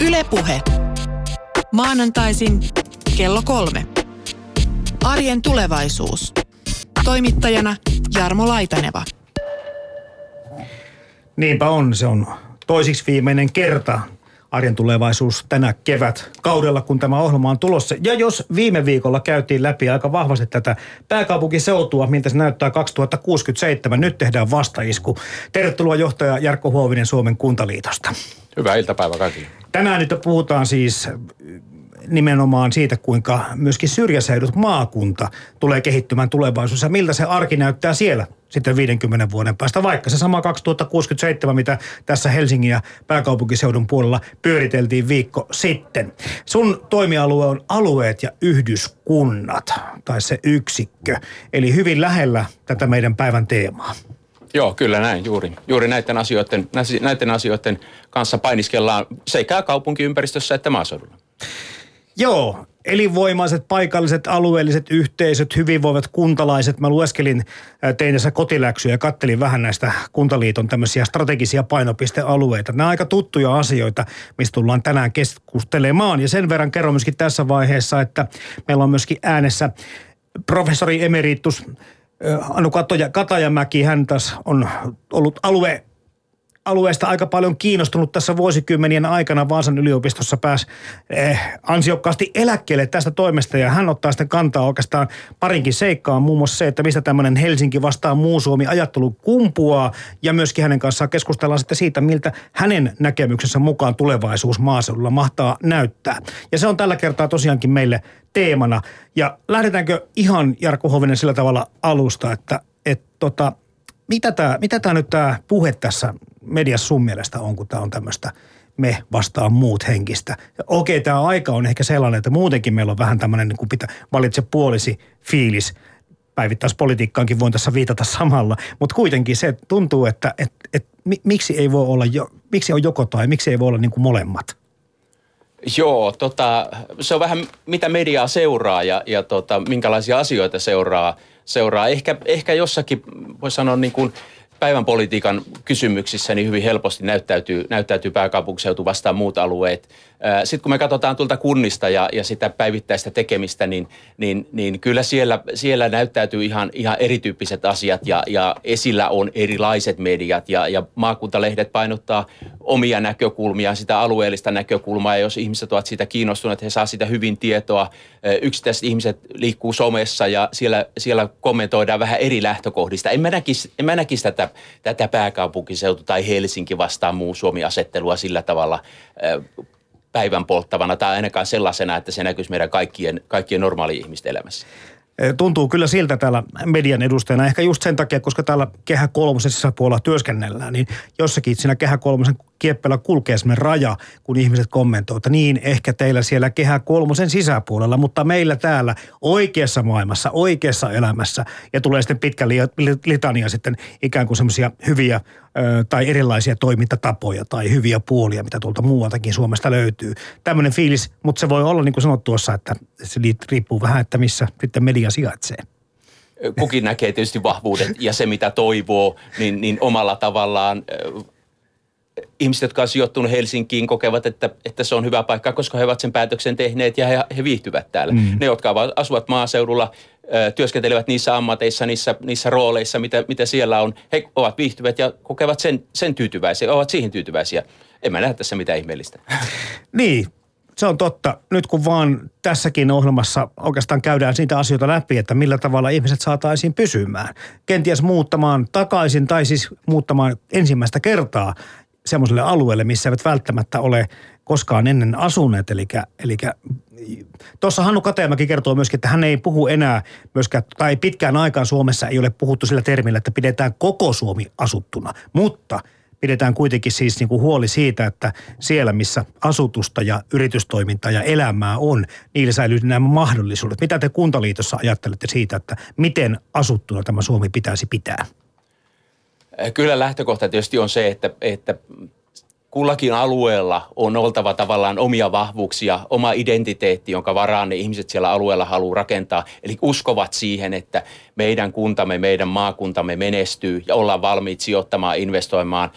Yle Puhe. Maanantaisin kello 3. Arjen tulevaisuus. Toimittajana Jarmo Laitaneva. Niinpä on. Se on toisiksi viimeinen kerta Arjen tulevaisuus tänä kevätkaudella, kun tämä ohjelma on tulossa. Ja jos viime viikolla käytiin läpi aika vahvasti tätä pääkaupunkiseutua, miltä se näyttää 2067, nyt tehdään vastaisku. Tervetuloa johtaja Jarkko Huovinen Suomen Kuntaliitosta. Hyvää iltapäivää kaikille. Tänään nyt puhutaan siis nimenomaan siitä, kuinka myöskin syrjäseudut maakunta tulee kehittymään tulevaisuudessa. Miltä se arki näyttää siellä sitten 50 vuoden päästä, vaikka se sama 2067, mitä tässä Helsingin ja pääkaupunkiseudun puolella pyöriteltiin viikko sitten. Sun toimialue on alueet ja yhdyskunnat, tai se yksikkö, eli hyvin lähellä tätä meidän päivän teemaa. Joo, kyllä näin juuri näiden asioiden kanssa painiskellaan sekä kaupunkiympäristössä että maaseudulla. Joo, elinvoimaiset, paikalliset, alueelliset yhteisöt, hyvinvoivat kuntalaiset. Mä lueskelin, tein tässä kotiläksyjä ja kattelin vähän näistä Kuntaliiton tämmöisiä strategisia painopistealueita. Nämä on aika tuttuja asioita, mistä tullaan tänään keskustelemaan. Ja sen verran kerron myöskin tässä vaiheessa, että meillä on myöskin äänessä professori emeritus Hannu Katajamäki. Hän taas on ollut alueesta aika paljon kiinnostunut tässä vuosikymmenien aikana. Vaasan yliopistossa pääsi ansiokkaasti eläkkeelle tästä toimesta, ja hän ottaa sitten kantaa oikeastaan parinkin seikkaan, muun muassa se, että mistä tämmöinen Helsinki vastaa muu Suomi -ajattelu kumpuaa, ja myöskin hänen kanssaan keskustellaan sitten siitä, miltä hänen näkemyksensä mukaan tulevaisuus maaseudulla mahtaa näyttää. Ja se on tällä kertaa tosiaankin meille teemana. Ja lähdetäänkö ihan, Jarkko Huovinen, sillä tavalla alusta, että mitä tämä nyt tämä puhe tässä mediassa sun mielestä on, kun tämä on tämmöistä me vastaan muut -henkistä? Okei, tämä aika on ehkä sellainen, että muutenkin meillä on vähän tämmöinen niin kuin valitse puolisi -fiilis. Päivittäispolitiikkaankin voin tässä viitata samalla, mutta kuitenkin se tuntuu, että miksi ei voi olla, miksi on joko tai, miksi ei voi olla niin kuin molemmat? Joo, se on vähän mitä mediaa seuraa ja minkälaisia asioita seuraa. Ehkä jossakin, voi sanoa niin kuin päivän politiikan kysymyksissä, niin hyvin helposti näyttäytyy pääkaupunkiseutu vastaan muut alueet. Sitten kun me katsotaan tuolta kunnista ja sitä päivittäistä tekemistä, niin kyllä siellä näyttäytyy ihan erityyppiset asiat ja esillä on erilaiset mediat ja maakuntalehdet painottaa omia näkökulmia, sitä alueellista näkökulmaa, ja jos ihmiset ovat siitä kiinnostuneet, he saa sitä hyvin tietoa. Yksittäiset ihmiset liikkuu somessa ja siellä kommentoidaan vähän eri lähtökohdista. En mä näkisi tätä pääkaupunkiseutu tai Helsinki vastaan muu Suomi-asettelua sillä tavalla päivän polttavana tai ainakaan sellaisena, että se näkyisi meidän kaikkien normaalien ihmisten elämässä. Tuntuu kyllä siltä täällä median edustajana, ehkä just sen takia, koska täällä Kehä Kolmosen sisäpuolella työskennellään, niin jossakin siinä Kehä Kolmosen kieppeillä kulkee semmoinen raja, kun ihmiset kommentoivat, että niin, ehkä teillä siellä Kehä Kolmosen sisäpuolella, mutta meillä täällä oikeassa maailmassa, oikeassa elämässä, ja tulee sitten pitkä litania sitten ikään kuin semmoisia hyviä tai erilaisia toimintatapoja tai hyviä puolia, mitä tuolta muualtakin Suomesta löytyy. Tämmöinen fiilis, mutta se voi olla niin kuin sanot tuossa, että se riippuu vähän, että missä sitten media sijaitsee. Kukin näkee tietysti vahvuudet ja se, mitä toivoo, niin omalla tavallaan. Ihmiset, jotka on sijoittunut Helsinkiin, kokevat, että se on hyvä paikka, koska he ovat sen päätöksen tehneet ja he viihtyvät täällä. Mm. Ne, jotka asuvat maaseudulla, työskentelevät niissä ammateissa, niissä rooleissa, mitä siellä on, he ovat viihtyvät ja kokevat sen tyytyväisiä, ovat siihen tyytyväisiä. En mä näe tässä mitään ihmeellistä. Niin, se on totta. Nyt kun vaan tässäkin ohjelmassa oikeastaan käydään niitä asioita läpi, että millä tavalla ihmiset saataisiin pysymään. Kenties muuttamaan takaisin tai siis muuttamaan ensimmäistä kertaa semmoiselle alueelle, missä eivät välttämättä ole koskaan ennen asuneet. Eli tuossa Hannu Katajamäki kertoo myöskin, että hän ei puhu enää myöskään, tai pitkään aikaan Suomessa ei ole puhuttu sillä termillä, että pidetään koko Suomi asuttuna, mutta pidetään kuitenkin siis niin kuin huoli siitä, että siellä, missä asutusta ja yritystoimintaa ja elämää on, niillä säilyy nämä mahdollisuudet. Mitä te Kuntaliitossa ajattelette siitä, että miten asuttuna tämä Suomi pitäisi pitää? Kyllä lähtökohta tietysti on se, että kullakin alueella on oltava tavallaan omia vahvuuksia, oma identiteetti, jonka varaan ne ihmiset siellä alueella haluaa rakentaa. Eli uskovat siihen, että meidän kuntamme, meidän maakuntamme menestyy ja ollaan valmiit sijoittamaan, investoimaan,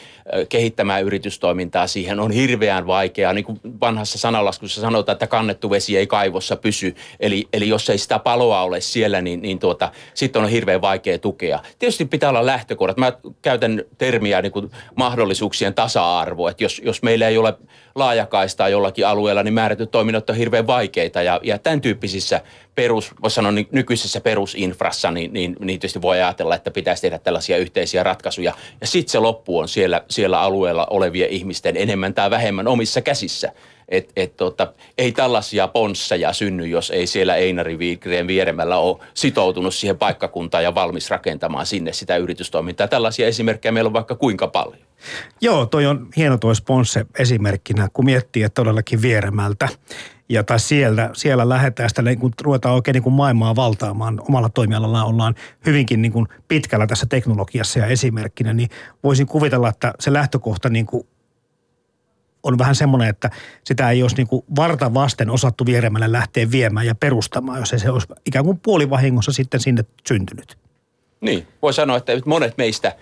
kehittämään yritystoimintaa siihen on hirveän vaikeaa. Niin kuin vanhassa sananlaskussa sanotaan, että kannettu vesi ei kaivossa pysy. Eli jos ei sitä paloa ole siellä, niin sitten on hirveän vaikea tukea. Tietysti pitää olla lähtökohdat. Mä käytän termiä niin kuin mahdollisuuksien tasa-arvo. Että jos meillä ei ole laajakaistaa jollakin alueella, niin määrätyt toiminnot on hirveän vaikeita. Ja tämän tyyppisissä nykyisessä perusinfrassa, niin tietysti voi ajatella, että pitäisi tehdä tällaisia yhteisiä ratkaisuja. Ja sitten se loppu on siellä alueella olevien ihmisten enemmän tai vähemmän omissa käsissä. Ei tällaisia ponsseja synny, jos ei siellä Einari Viikreen Vieremällä ole sitoutunut siihen paikkakuntaan ja valmis rakentamaan sinne sitä yritystoimintaa. Tällaisia esimerkkejä meillä on vaikka kuinka paljon. Joo, toi on hieno toi Ponsse esimerkkinä, kun miettii, että todellakin Vieremältä ja tai siellä lähdetään sitä, kun ruvetaan oikein niin kuin maailmaa valtaamaan, omalla toimialalla ollaan hyvinkin niin kuin pitkällä tässä teknologiassa ja esimerkkinä, niin voisin kuvitella, että se lähtökohta niin kuin on vähän semmoinen, että sitä ei olisi niin kuin varta vasten osattu Vieremälle lähteä viemään ja perustamaan, jos ei se olisi ikään kuin puolivahingossa sitten sinne syntynyt. Niin, voi sanoa, että monet meistä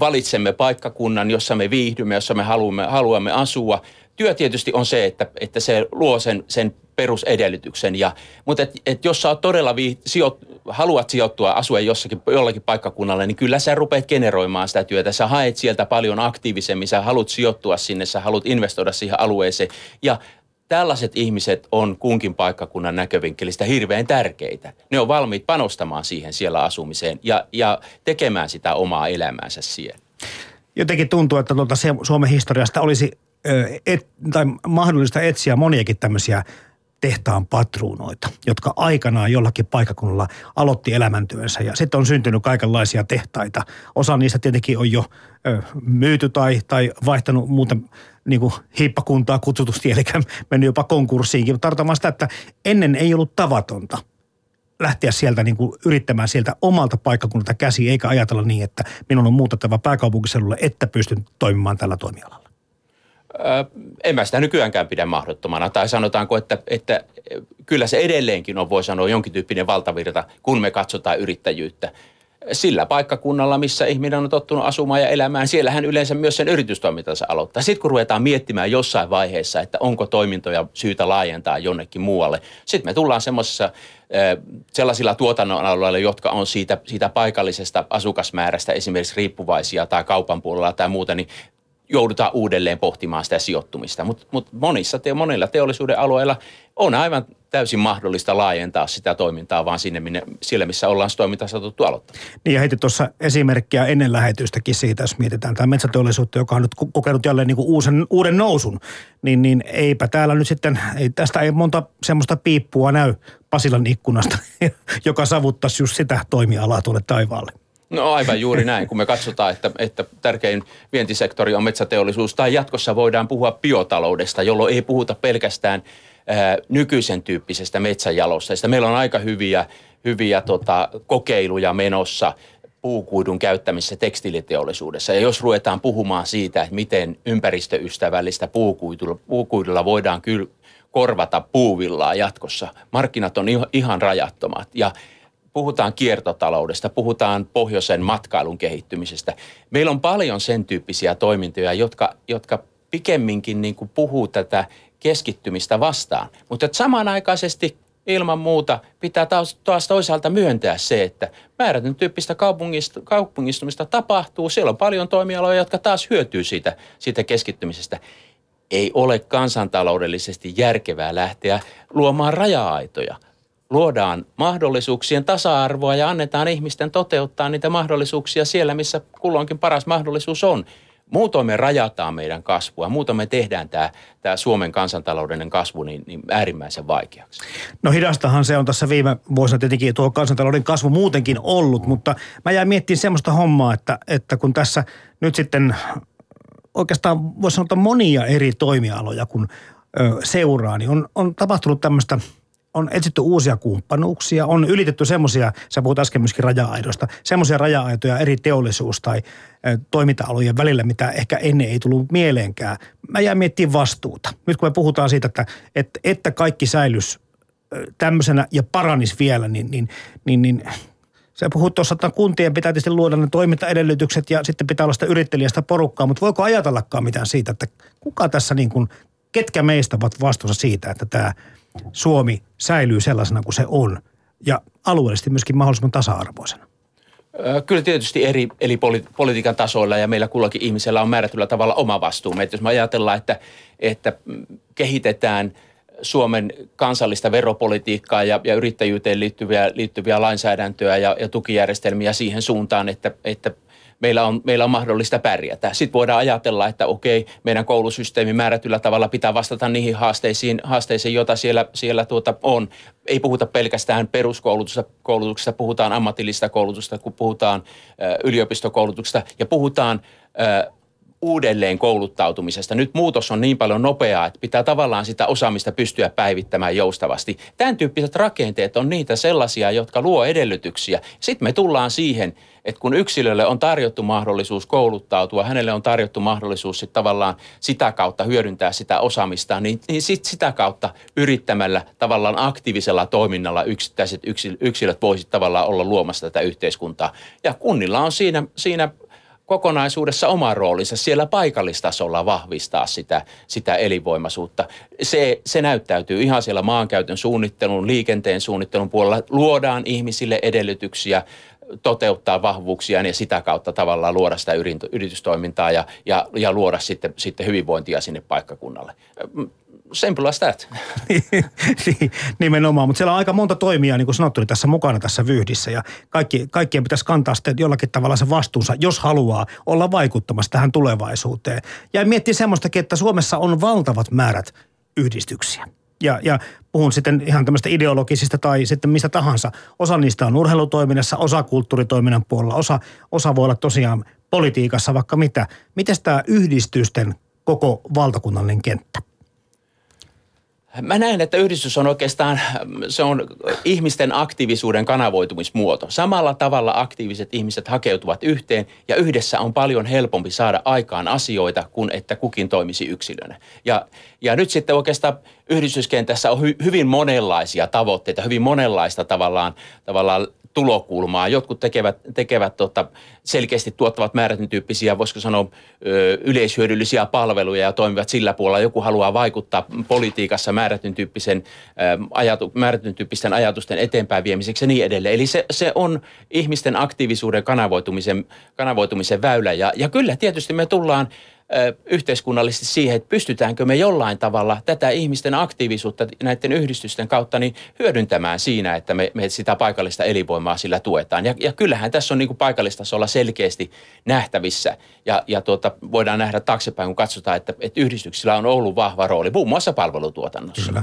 valitsemme paikkakunnan, jossa me viihdymme, jossa me haluamme asua. Työ tietysti on se, että se luo sen perusedellytyksen. Mutta jos sä todella haluat sijoittua asua jollakin paikkakunnalle, niin kyllä sä rupeat generoimaan sitä työtä. Sä haet sieltä paljon aktiivisemmin, sä haluat sijoittua sinne, sä haluat investoida siihen alueeseen. Ja tällaiset ihmiset on kunkin paikkakunnan näkövinkkelistä hirveän tärkeitä. Ne on valmiit panostamaan siihen siellä asumiseen ja tekemään sitä omaa elämäänsä siellä. Jotenkin tuntuu, että Suomen historiasta olisi mahdollista etsiä moniakin tämmöisiä tehtaan patruunoita, jotka aikanaan jollakin paikkakunnalla aloitti elämäntyönsä ja sitten on syntynyt kaikenlaisia tehtaita. Osa niistä tietenkin on jo myyty tai vaihtanut muuten niin kuin hiippakuntaa kutsutusti, eli mennyt jopa konkurssiinkin. Mutta tarkoitan sitä, että ennen ei ollut tavatonta lähteä sieltä niin kuin yrittämään sieltä omalta paikkakunnalta käsiin, eikä ajatella niin, että minun on muutettava pääkaupunkiseudulle, että pystyn toimimaan tällä toimialalla. En mä sitä nykyäänkään pidä mahdottomana. Tai sanotaanko, että kyllä se edelleenkin on, voi sanoa, jonkin tyyppinen valtavirta, kun me katsotaan yrittäjyyttä. Sillä paikkakunnalla, missä ihminen on tottunut asumaan ja elämään, siellä hän yleensä myös sen yritystoimintansa aloittaa. Sitten kun ruvetaan miettimään jossain vaiheessa, että onko toimintoja syytä laajentaa jonnekin muualle, sitten me tullaan sellaisilla tuotannon alueilla, jotka on siitä paikallisesta asukasmäärästä esimerkiksi riippuvaisia tai kaupan puolella tai muuta, niin joudutaan uudelleen pohtimaan sitä sijoittumista, mutta monilla teollisuuden alueilla on aivan täysin mahdollista laajentaa sitä toimintaa vaan sinne, siellä missä ollaan se toiminta satuttu aloittaa. Niin ja heitit tuossa esimerkkiä ennen lähetystäkin siitä, jos mietitään tämä metsäteollisuutta, joka on nyt kokenut jälleen niin kuin uuden nousun, niin eipä täällä nyt sitten, tästä ei monta semmoista piippua näy Pasilan ikkunasta, joka savuttaisi just sitä toimialaa tuolle taivaalle. No aivan juuri näin, kun me katsotaan, että tärkein vientisektori on metsäteollisuus, tai jatkossa voidaan puhua biotaloudesta, jolloin ei puhuta pelkästään nykyisen tyyppisestä metsäjalosteista. Meillä on aika hyviä kokeiluja menossa puukuidun käyttämisessä tekstiiliteollisuudessa. Ja jos ruvetaan puhumaan siitä, että miten ympäristöystävällistä puukuidulla voidaan kyllä korvata puuvillaa jatkossa, markkinat on ihan rajattomat ja puhutaan kiertotaloudesta, puhutaan pohjoisen matkailun kehittymisestä. Meillä on paljon sen tyyppisiä toimintoja, jotka pikemminkin niin kuin puhuu tätä keskittymistä vastaan. Mutta samanaikaisesti ilman muuta pitää taas toisaalta myöntää se, että määrätyn tyyppistä kaupungistumista tapahtuu. Siellä on paljon toimialoja, jotka taas hyötyy siitä keskittymisestä. Ei ole kansantaloudellisesti järkevää lähteä luomaan raja-aitoja. Luodaan mahdollisuuksien tasa-arvoa ja annetaan ihmisten toteuttaa niitä mahdollisuuksia siellä, missä kulloinkin paras mahdollisuus on. Muutoin me rajataan meidän kasvua, muutoin me tehdään tämä Suomen kansantaloudellinen kasvu niin äärimmäisen vaikeaksi. No hidastahan se on tässä viime vuosina tietenkin tuo kansantalouden kasvu muutenkin ollut, mutta mä jäin miettimään semmoista hommaa, että kun tässä nyt sitten oikeastaan voisi sanoa monia eri toimialoja, kun seuraa, niin on tapahtunut tämmöistä. On etsitty uusia kumppanuuksia, on ylitetty semmoisia, sä puhut äsken myöskin raja-aidoista, semmoisia raja-aitoja eri teollisuus- tai toiminta-alojen välillä, mitä ehkä ennen ei tullut mieleenkään. Mä jään miettimään vastuuta. Nyt kun me puhutaan siitä, että kaikki säilyisi tämmöisenä ja paranisi vielä, niin Sä puhut tuossa, että kuntien pitää tietysti luoda ne toimintaedellytykset ja sitten pitää olla sitä yrittelijästä porukkaa, mutta voiko ajatellakaan mitään siitä, että kuka tässä niin kuin, ketkä meistä ovat vastuussa siitä, että tämä Suomi säilyy sellaisena kuin se on ja alueellisesti myöskin mahdollisimman tasa-arvoisena? Kyllä tietysti eri politiikan tasoilla ja meillä kullakin ihmisellä on määrätyllä tavalla oma vastuu. Jos me ajatellaan, että kehitetään Suomen kansallista veropolitiikkaa ja yrittäjyyteen liittyviä lainsäädäntöä ja tukijärjestelmiä siihen suuntaan, että meillä on mahdollista pärjätä. Sitten voidaan ajatella, että okei, meidän koulusysteemi määrätyllä tavalla pitää vastata niihin haasteisiin joita siellä on. Ei puhuta pelkästään peruskoulutuksesta, puhutaan ammatillisesta koulutuksesta, kun puhutaan yliopistokoulutuksesta ja puhutaan uudelleen kouluttautumisesta. Nyt muutos on niin paljon nopeaa, että pitää tavallaan sitä osaamista pystyä päivittämään joustavasti. Tämän tyyppiset rakenteet on niitä sellaisia, jotka luo edellytyksiä. Sitten me tullaan siihen, että kun yksilölle on tarjottu mahdollisuus kouluttautua, hänelle on tarjottu mahdollisuus sit tavallaan sitä kautta hyödyntää sitä osaamista, niin sit sitä kautta yrittämällä tavallaan aktiivisella toiminnalla yksittäiset yksilöt voisivat tavallaan olla luomassa tätä yhteiskuntaa. Ja kunnilla on siinä kokonaisuudessa oma roolinsa siellä paikallistasolla vahvistaa sitä elinvoimaisuutta. Se näyttäytyy ihan siellä maankäytön suunnittelun, liikenteen suunnittelun puolella. Luodaan ihmisille edellytyksiä toteuttaa vahvuuksiaan ja sitä kautta tavallaan luoda sitä yritystoimintaa ja luoda sitten hyvinvointia sinne paikkakunnalle. Simple as that. Nimenomaan, mutta siellä on aika monta toimijaa, niin kuin sanottu, niin tässä mukana tässä vyyhdissä ja kaikkien pitäisi kantaa sitten jollakin tavalla se vastuunsa, jos haluaa olla vaikuttamassa tähän tulevaisuuteen. Ja miettii semmoistakin, että Suomessa on valtavat määrät yhdistyksiä. Ja puhun sitten ihan tämmöistä ideologisista tai sitten mistä tahansa. Osa niistä on urheilutoiminnassa, osa kulttuuritoiminnan puolella, osa voi olla tosiaan politiikassa vaikka mitä. Miten tämä yhdistysten koko valtakunnallinen kenttä? Mä näen, että yhdistys on oikeastaan, se on ihmisten aktiivisuuden kanavoitumismuoto. Samalla tavalla aktiiviset ihmiset hakeutuvat yhteen ja yhdessä on paljon helpompi saada aikaan asioita kuin että kukin toimisi yksilönä. Ja nyt sitten oikeastaan yhdistyskentässä on hyvin monenlaisia tavoitteita, hyvin monenlaista tavallaan tulokulmaa. Jotkut tekevät selkeästi tuottavat määrätyn tyyppisiä, voisiko sanoa, yleishyödyllisiä palveluja ja toimivat sillä puolella. Joku haluaa vaikuttaa politiikassa määrätyn tyyppisten ajatusten eteenpäin viemiseksi ja niin edelleen. Eli se on ihmisten aktiivisuuden kanavoitumisen väylä. Ja kyllä tietysti me tullaan yhteiskunnallisesti siihen, että pystytäänkö me jollain tavalla tätä ihmisten aktiivisuutta näiden yhdistysten kautta niin hyödyntämään siinä, että me sitä paikallista elinvoimaa sillä tuetaan. Ja kyllähän tässä on niin kuin paikallistasolla selkeästi nähtävissä ja voidaan nähdä taaksepäin, kun katsotaan, että yhdistyksillä on ollut vahva rooli, muun muassa palvelutuotannossa. Kyllä.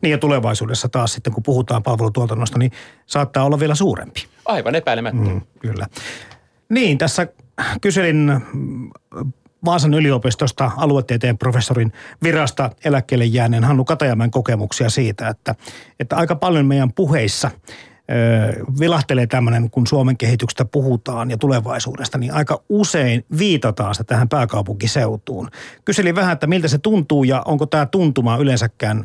Niin ja tulevaisuudessa taas sitten, kun puhutaan palvelutuotannosta, niin saattaa olla vielä suurempi. Aivan epäilemättä. Kyllä. Niin, tässä kyselin Vaasan yliopistosta aluetieteen professorin virasta eläkkeelle jääneen Hannu Katajamäen kokemuksia siitä, että aika paljon meidän puheissa vilahtelee tämmöinen, kun Suomen kehityksestä puhutaan ja tulevaisuudesta, niin aika usein viitataan se tähän pääkaupunkiseutuun. Kyselin vähän, että miltä se tuntuu ja onko tämä tuntuma yleensäkään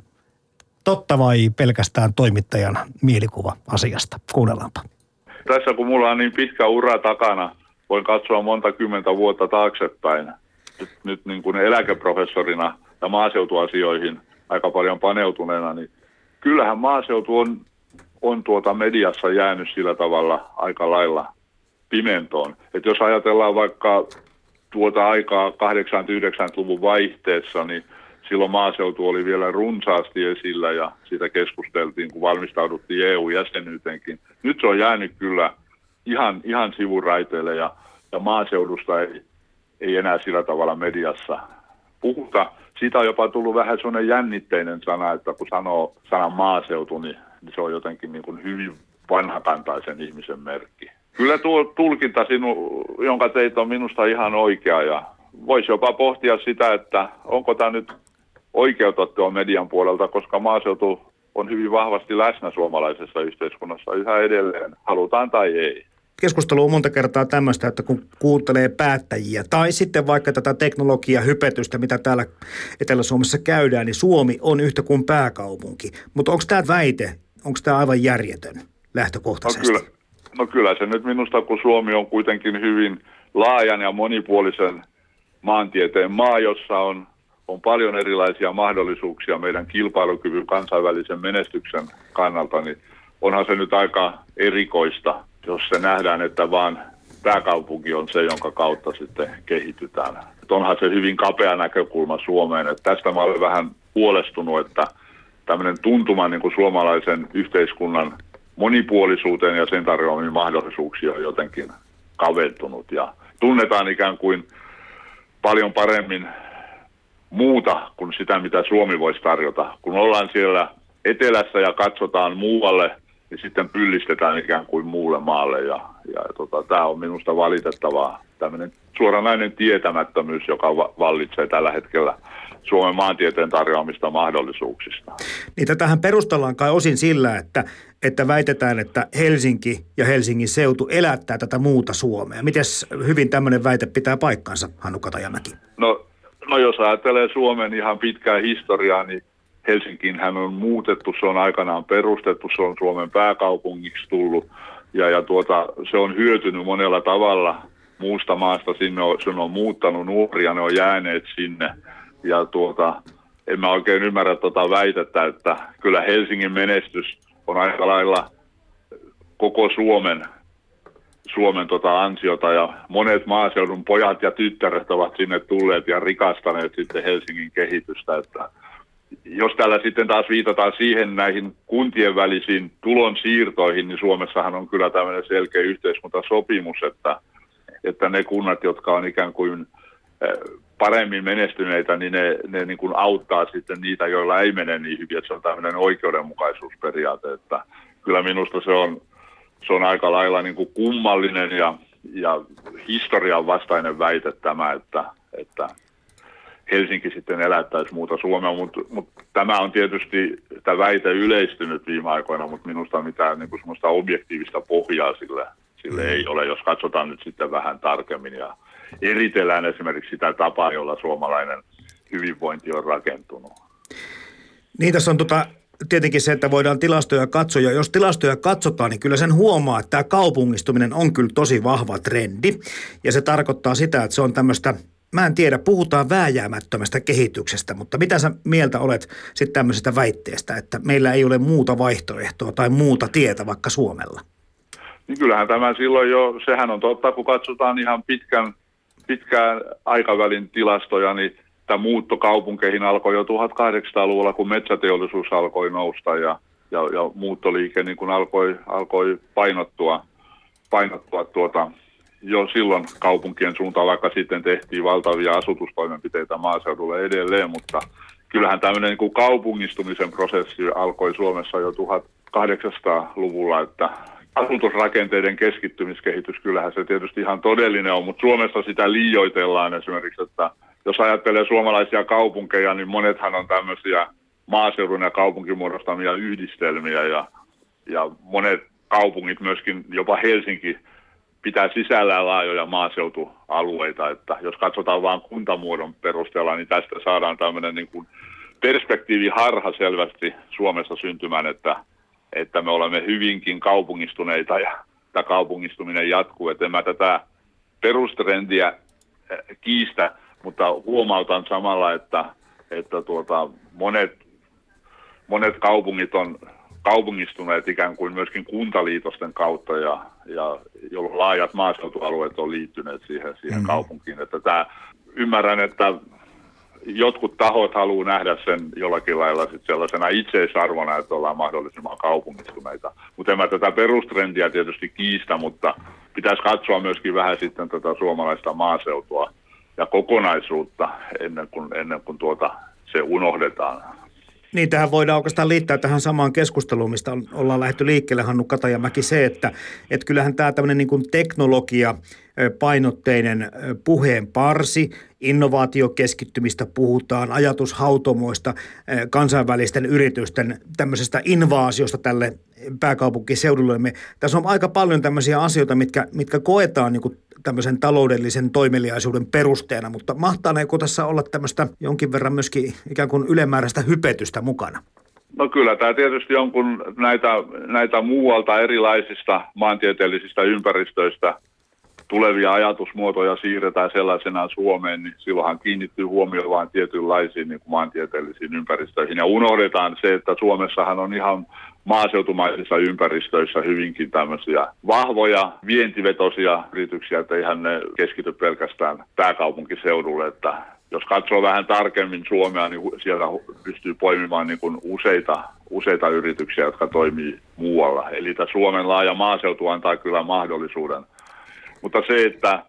totta vai pelkästään toimittajan mielikuva asiasta. Kuunnellaanpa. Tässä kun mulla on niin pitkä ura takana, voin katsoa monta kymmentä vuotta taaksepäin. Nyt niin kuin eläkeprofessorina ja maaseutuasioihin aika paljon paneutuneena, niin kyllähän maaseutu on mediassa jäänyt sillä tavalla aika lailla pimentoon. Et jos ajatellaan vaikka tuota aikaa 80-90-luvun vaihteessa, niin silloin maaseutu oli vielä runsaasti esillä ja siitä keskusteltiin, kun valmistauduttiin EU-jäsenyyteenkin. Nyt se on jäänyt kyllä ihan sivuraiteille ja maaseudusta ei enää sillä tavalla mediassa puhuta. Siitä on jopa tullut vähän sellainen jännitteinen sana, että kun sanoo sanan maaseutu, niin se on jotenkin niin kuin hyvin vanhakantaisen ihmisen merkki. Kyllä tuo tulkinta, jonka teit, on minusta ihan oikea ja voisi jopa pohtia sitä, että onko tämä nyt oikeutettua median puolelta, koska maaseutu on hyvin vahvasti läsnä suomalaisessa yhteiskunnassa yhä edelleen, halutaan tai ei. Keskustelu on monta kertaa tämmöistä, että kun kuuntelee päättäjiä tai sitten vaikka tätä teknologiahypetystä, mitä täällä Etelä-Suomessa käydään, niin Suomi on yhtä kuin pääkaupunki. Mutta onko tämä väite, onko tämä aivan järjetön lähtökohtaisesti? No, kyllä, No kyllä se nyt minusta, kun Suomi on kuitenkin hyvin laajan ja monipuolisen maantieteen maa, jossa on paljon erilaisia mahdollisuuksia meidän kilpailukyvyn kansainvälisen menestyksen kannalta, niin onhan se nyt aika erikoista, jos se nähdään, että vaan pääkaupunki on se, jonka kautta sitten kehitytään. Että onhan se hyvin kapea näkökulma Suomeen. Että tästä mä olen vähän huolestunut, että tämmöinen tuntuma niin kuin suomalaisen yhteiskunnan monipuolisuuteen ja sen tarjoamiin mahdollisuuksia on jotenkin kaventunut. Ja tunnetaan ikään kuin paljon paremmin muuta kuin sitä, mitä Suomi voisi tarjota. Kun ollaan siellä etelässä ja katsotaan muualle, niin sitten pyllistetään ikään kuin muulle maalle. Tämä on minusta valitettavaa, tämmöinen suoranainen tietämättömyys, joka vallitsee tällä hetkellä Suomen maantieteen tarjoamista mahdollisuuksista. Niin tätähän perustellaan kai osin sillä, että väitetään, että Helsinki ja Helsingin seutu elättää tätä muuta Suomea. Mites hyvin tämmöinen väite pitää paikkansa, Hannu Katajamäki? No jos ajattelee Suomen ihan pitkää historiaa, niin Helsinkiinhän on muutettu, se on aikanaan perustettu, se on Suomen pääkaupungiksi tullut se on hyötynyt monella tavalla muusta maasta. Sinne on muuttanut nuoria, ne on jääneet sinne. En mä oikein ymmärrä väitettä, että kyllä Helsingin menestys on aika lailla koko Suomen ansiota, ja monet maaseudun pojat ja tyttäret ovat sinne tulleet ja rikastaneet sitten Helsingin kehitystä. Että jos tällä sitten taas viitataan siihen näihin kuntien välisiin tulonsiirtoihin, niin Suomessahan on kyllä tämmöinen selkeä yhteiskuntasopimus, että ne kunnat, jotka on ikään kuin paremmin menestyneitä, niin ne niin kuin auttaa sitten niitä, joilla ei mene niin hyvin, että se on tämmöinen oikeudenmukaisuusperiaate, että kyllä minusta se on aika lailla niin kuin kummallinen ja historian vastainen väite tämä, että Helsinki sitten elättäisi muuta Suomea, mutta tämä on tietysti tämä väite yleistynyt viime aikoina, mutta minusta mitään niin kuin semmoista objektiivista pohjaa sille ei ole, jos katsotaan nyt sitten vähän tarkemmin ja eritellään esimerkiksi sitä tapaa, jolla suomalainen hyvinvointi on rakentunut. Niin tässä on tietenkin se, että voidaan tilastoja katsoa. Ja jos tilastoja katsotaan, niin kyllä sen huomaa, että tämä kaupungistuminen on kyllä tosi vahva trendi. Ja se tarkoittaa sitä, että se on tämmöistä, mä en tiedä, puhutaan vääjäämättömästä kehityksestä, mutta mitä sä mieltä olet sitten tämmöisestä väitteestä, että meillä ei ole muuta vaihtoehtoa tai muuta tietä vaikka Suomella? Niin kyllähän tämä silloin jo, sehän on totta, kun katsotaan ihan pitkään aikavälin tilastoja, niin tämä muutto kaupunkeihin alkoi jo 1800-luvulla, kun metsäteollisuus alkoi nousta ja muuttoliike niin kun alkoi painottua jo silloin kaupunkien suuntaan, vaikka sitten tehtiin valtavia asutustoimenpiteitä maaseudulla edelleen, mutta kyllähän tämmöinen niin kuin kaupungistumisen prosessi alkoi Suomessa jo 1800-luvulla, että asutusrakenteiden keskittymiskehitys, kyllähän se tietysti ihan todellinen on, mutta Suomessa sitä liioitellaan esimerkiksi, että jos ajattelee suomalaisia kaupunkeja, niin monethan on tämmöisiä maaseudun ja kaupunkin muodostamia yhdistelmiä ja monet kaupungit, myöskin jopa Helsinki, pitää sisällään laajoja maaseutualueita, että jos katsotaan vain kuntamuodon perusteella, niin tästä saadaan tämmöinen niin kuin perspektiiviharha selvästi Suomessa syntymään, että me olemme hyvinkin kaupungistuneita ja tämä kaupungistuminen jatkuu. Että en mä tätä perustrendiä kiistä, mutta huomautan samalla, että monet kaupungit on kaupungistuneet ikään kuin myöskin kuntaliitosten kautta ja jolloin laajat maaseutualueet on liittyneet siihen kaupunkiin. Että ymmärrän, että jotkut tahot haluaa nähdä sen jollakin lailla sit sellaisena itseisarvona, että ollaan mahdollisimman kaupungistuneita. Mutta en mä tätä perustrendiä tietysti kiistä, mutta pitäisi katsoa myöskin vähän sitten tätä suomalaista maaseutua ja kokonaisuutta ennen kuin se unohdetaan. Niin, tähän voidaan oikeastaan liittää tähän samaan keskusteluun, mistä ollaan lähdetty liikkeelle, Hannu Katajamäki, se, että kyllähän tämä tämmöinen niin kuin teknologiapainotteinen puheenparsi, innovaatiokeskittymistä puhutaan, ajatushautomoista, kansainvälisten yritysten tämmöisestä invaasiosta tälle pääkaupunkiseudullemme. Tässä on aika paljon tämmöisiä asioita, mitkä koetaan niin kuin tämmöisen taloudellisen toimeliaisuuden perusteena, mutta mahtaneeko tässä olla tämmöistä jonkin verran myöskin ikään kuin ylimääräistä hypetystä mukana? No kyllä tämä tietysti on, kun näitä muualta erilaisista maantieteellisistä ympäristöistä tulevia ajatusmuotoja siirretään sellaisenaan Suomeen, niin silloinhan kiinnittyy huomio vain tietynlaisiin niin kuin maantieteellisiin ympäristöihin. Ja unohdetaan se, että Suomessahan on ihan maaseutumaisissa ympäristöissä hyvinkin tämmöisiä vahvoja, vientivetoisia yrityksiä, että ihan ne keskity pelkästään pääkaupunkiseudulle, että jos katsoo vähän tarkemmin Suomea, niin siellä pystyy poimimaan niin kuin useita yrityksiä, jotka toimii muualla. Eli tämä Suomen laaja maaseutu antaa kyllä mahdollisuuden. Mutta se, että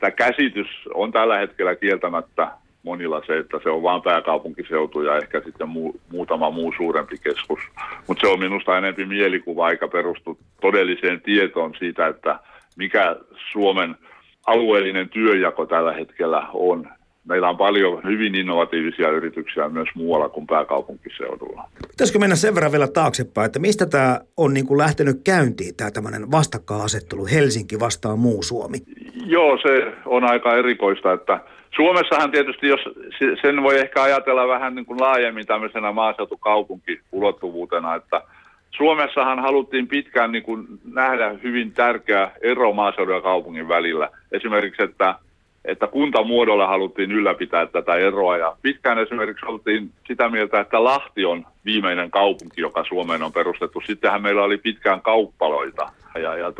tämä käsitys on tällä hetkellä kieltämättä monilla se, että se on vain pääkaupunkiseutu ja ehkä sitten muutama muu suurempi keskus. Mutta se on minusta enempi mielikuva, eikä perustu todelliseen tietoon siitä, että mikä Suomen alueellinen työnjako tällä hetkellä on. Meillä on paljon hyvin innovatiivisia yrityksiä myös muualla kuin pääkaupunkiseudulla. Pitäisikö mennä sen verran vielä taaksepäin, että mistä tämä on niin kuin lähtenyt käyntiin, tämä tämmöinen vastakkainasettelu Helsinki vastaan muu Suomi? Joo, se on aika erikoista, että Suomessahan tietysti, jos sen voi ehkä ajatella vähän niin kuin laajemmin tämmöisenä maaseutukaupunkiulottuvuutena, että Suomessahan haluttiin pitkään niin kuin nähdä hyvin tärkeä ero maaseudun ja kaupungin välillä. Esimerkiksi, että kuntamuodolla haluttiin ylläpitää tätä eroa ja pitkään esimerkiksi oltiin sitä mieltä, että Lahti on viimeinen kaupunki, joka Suomeen on perustettu. Sittenhän meillä oli pitkään kauppaloita ja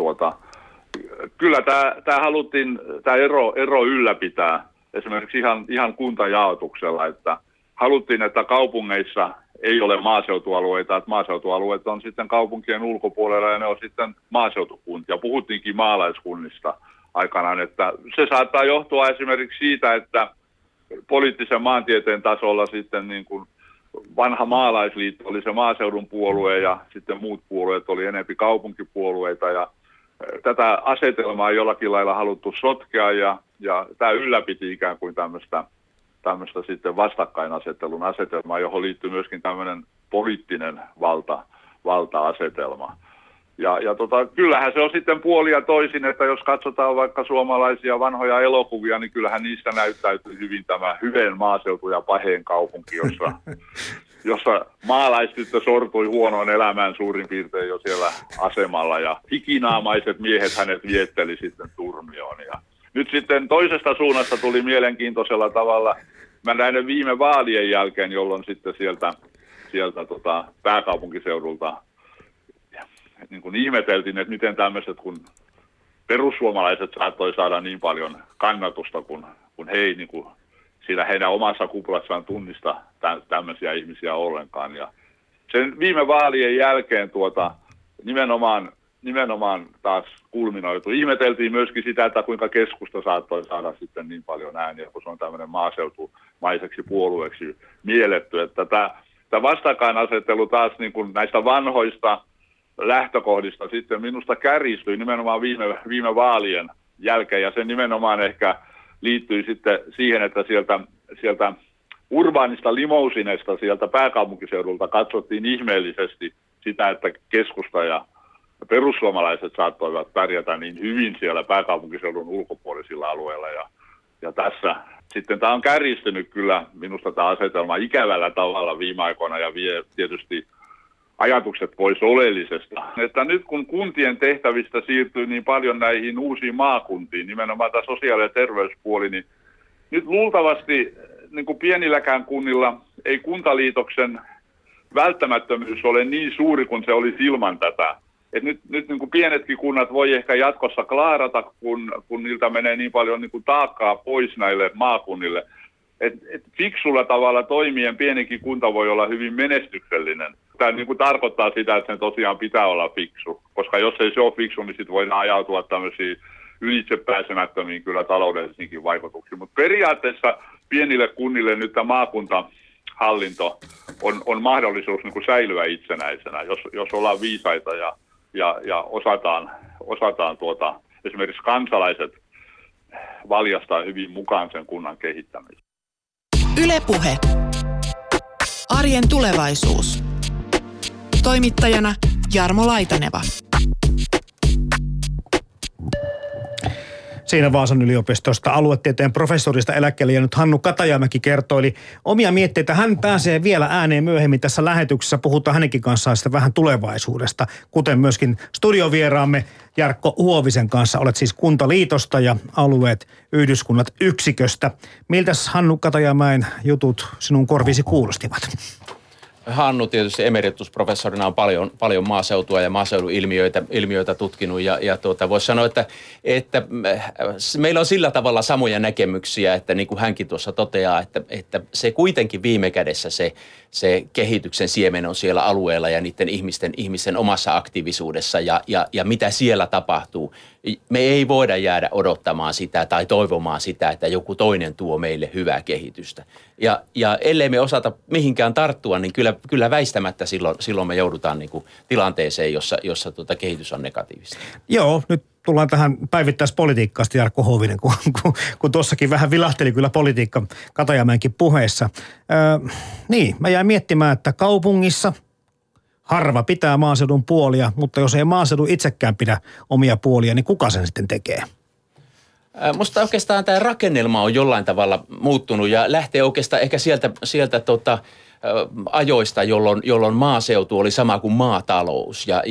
kyllä tämä haluttiin tämä ero ylläpitää esimerkiksi ihan kuntajaotuksella, että haluttiin, että kaupungeissa ei ole maaseutualueita, että maaseutualueet on sitten kaupunkien ulkopuolella ja ne on sitten maaseutukuntia. Puhuttiinkin maalaiskunnista aikanaan, että se saattaa johtua esimerkiksi siitä, että poliittisen maantieteen tasolla sitten niin kuin vanha maalaisliitto oli se maaseudun puolue ja sitten muut puolueet oli enempi kaupunkipuolueita ja tätä asetelmaa jollakin lailla haluttu sotkea ja tämä ylläpiti ikään kuin tämmöistä sitten vastakkainasettelun asetelmaa, johon liittyy myöskin tämmöinen poliittinen valta-asetelma. Ja kyllähän se on sitten puoli ja toisin, että jos katsotaan vaikka suomalaisia vanhoja elokuvia, niin kyllähän niistä näyttäytyy hyvin tämä hyveen maaseutu ja paheen kaupunki, jossa maalaistyttö sortui huonoon elämään suurin piirtein jo siellä asemalla ja hikinaamaiset miehet hänet vietteli sitten turmioon. Ja nyt sitten toisesta suunnasta tuli mielenkiintoisella tavalla, mä näin viime vaalien jälkeen, jolloin sitten sieltä pääkaupunkiseudulta niin kuin ihmeteltiin, että miten tämmöiset, kun perussuomalaiset saattoi saada niin paljon kannatusta, kun he ei niin kuin siinä heidän omassa kuplassaan tunnista tämmöisiä ihmisiä ollenkaan. Ja sen viime vaalien jälkeen nimenomaan taas kulminoitu. Ihmeteltiin myöskin sitä, että kuinka keskusta saattoi saada sitten niin paljon ääniä, kun se on tämmöinen maaseutumaiseksi puolueeksi mielletty. Että tämä vastakkainasettelu taas niin kuin näistä vanhoista lähtökohdista sitten minusta kärjistyi nimenomaan viime vaalien jälkeen, ja se nimenomaan ehkä liittyi sitten siihen, että sieltä urbaanista limousineista, sieltä pääkaupunkiseudulta katsottiin ihmeellisesti sitä, että keskusta ja perussuomalaiset saattoivat pärjätä niin hyvin siellä pääkaupunkiseudun ulkopuolisilla alueilla, ja tässä sitten tämä on kärjistynyt kyllä minusta tämä asetelma ikävällä tavalla viime aikoina, ja vie tietysti ajatukset pois oleellisesta. Että nyt kun kuntien tehtävistä siirtyy niin paljon näihin uusiin maakuntiin, nimenomaan tämä sosiaali- ja terveyspuoli, niin nyt luultavasti niin kuin pienilläkään kunnilla ei kuntaliitoksen välttämättömyys ole niin suuri kuin se olisi ilman tätä. Et nyt niin kuin pienetkin kunnat voi ehkä jatkossa klaarata, kun niiltä menee niin paljon niin kuin taakkaa pois näille maakunnille. Et fiksulla tavalla toimien pienikin kunta voi olla hyvin menestyksellinen. Tämä niin kuin tarkoittaa sitä, että sen tosiaan pitää olla fiksu, koska jos ei se ole fiksu, niin sitten voidaan ajautua tämmöisiin ylitsepääsemättömiin kyllä taloudellisiinkin vaikutuksiin. Mutta periaatteessa pienille kunnille nyt tämä maakuntahallinto on mahdollisuus niin kuin säilyä itsenäisenä, jos ollaan viisaita ja osataan esimerkiksi kansalaiset valjastaa hyvin mukaan sen kunnan kehittämiseen. Yle Puhe. Arjen tulevaisuus. Toimittajana Jarmo Laitaneva. siinä Vaasan yliopistosta aluetieteen professorista eläkkeelle jäänyt Hannu Katajamäki kertoili omia mietteitä. Hän pääsee vielä ääneen myöhemmin tässä lähetyksessä. Puhutaan hänenkin kanssaan sitä vähän tulevaisuudesta, kuten myöskin studiovieraamme Jarkko Huovisen kanssa. Olet siis Kuntaliitosta ja alueet yhdyskunnat yksiköstä. Miltäs Hannu Katajamäen jutut sinun korvisi kuulostivat? Hannu tietysti emeritusprofessorina on paljon maaseutua ja maaseudun ilmiöitä tutkinut ja voisi sanoa, että meillä on sillä tavalla samoja näkemyksiä, että niin kuin hänkin tuossa toteaa, että se kuitenkin viime kädessä se kehityksen siemen on siellä alueella ja niiden ihmisten omassa aktiivisuudessa ja mitä siellä tapahtuu. Me ei voida jäädä odottamaan sitä tai toivomaan sitä, että joku toinen tuo meille hyvää kehitystä. Ja ellei me osata mihinkään tarttua, niin kyllä väistämättä silloin me joudutaan niin kuin tilanteeseen, jossa kehitys on negatiivista. Joo, nyt tullaan tähän päivittäispolitiikkaasta, Jarkko Huovinen, kun tuossakin vähän vilahteli kyllä politiikka Katajamäenkin puheessa. Mä jäin miettimään, että kaupungissa harva pitää maaseudun puolia, mutta jos ei maaseudun itsekään pidä omia puolia, niin kuka sen sitten tekee? Musta oikeastaan tämä rakennelma on jollain tavalla muuttunut ja lähtee oikeastaan ehkä sieltä ajoista, jolloin maaseutu oli sama kuin maatalous. Ja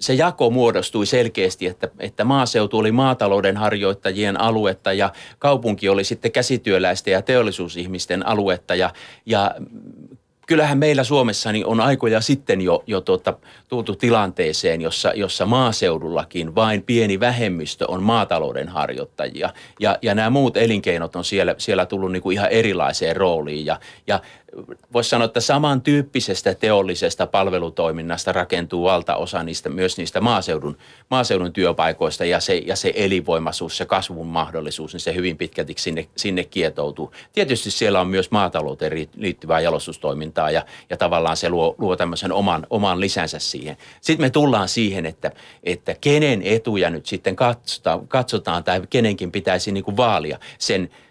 se jako muodostui selkeästi, että maaseutu oli maatalouden harjoittajien aluetta ja kaupunki oli sitten käsityöläisten ja teollisuusihmisten aluetta ja kyllähän meillä Suomessa niin on aikoja sitten jo tultu tilanteeseen, jossa maaseudullakin vain pieni vähemmistö on maatalouden harjoittajia. Ja nämä muut elinkeinot on siellä tullut niin kuin ihan erilaiseen rooliin. Ja voisi sanoa, että samantyyppisestä teollisesta palvelutoiminnasta rakentuu valtaosa myös niistä maaseudun työpaikoista ja se elinvoimaisuus, se kasvun mahdollisuus, niin se hyvin pitkälti sinne kietoutuu. Tietysti siellä on myös maatalouteen liittyvää jalostustoimintaa ja tavallaan se luo tämmöisen oman lisänsä siihen. Sitten me tullaan siihen, että kenen etuja nyt sitten katsotaan tai kenenkin pitäisi niin kuin vaalia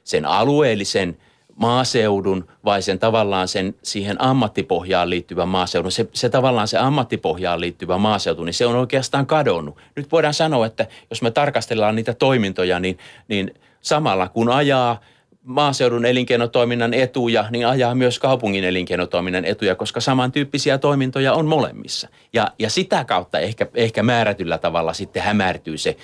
sen alueellisen maaseudun vai sen tavallaan siihen ammattipohjaan liittyvän maaseudun, se tavallaan se ammattipohjaan liittyvä maaseutu, niin se on oikeastaan kadonnut. Nyt voidaan sanoa, että jos me tarkastellaan niitä toimintoja, niin samalla kun ajaa maaseudun elinkeinotoiminnan etuja, niin ajaa myös kaupungin elinkeinotoiminnan etuja, koska samantyyppisiä toimintoja on molemmissa. Ja sitä kautta ehkä määrätyllä tavalla sitten hämärtyy se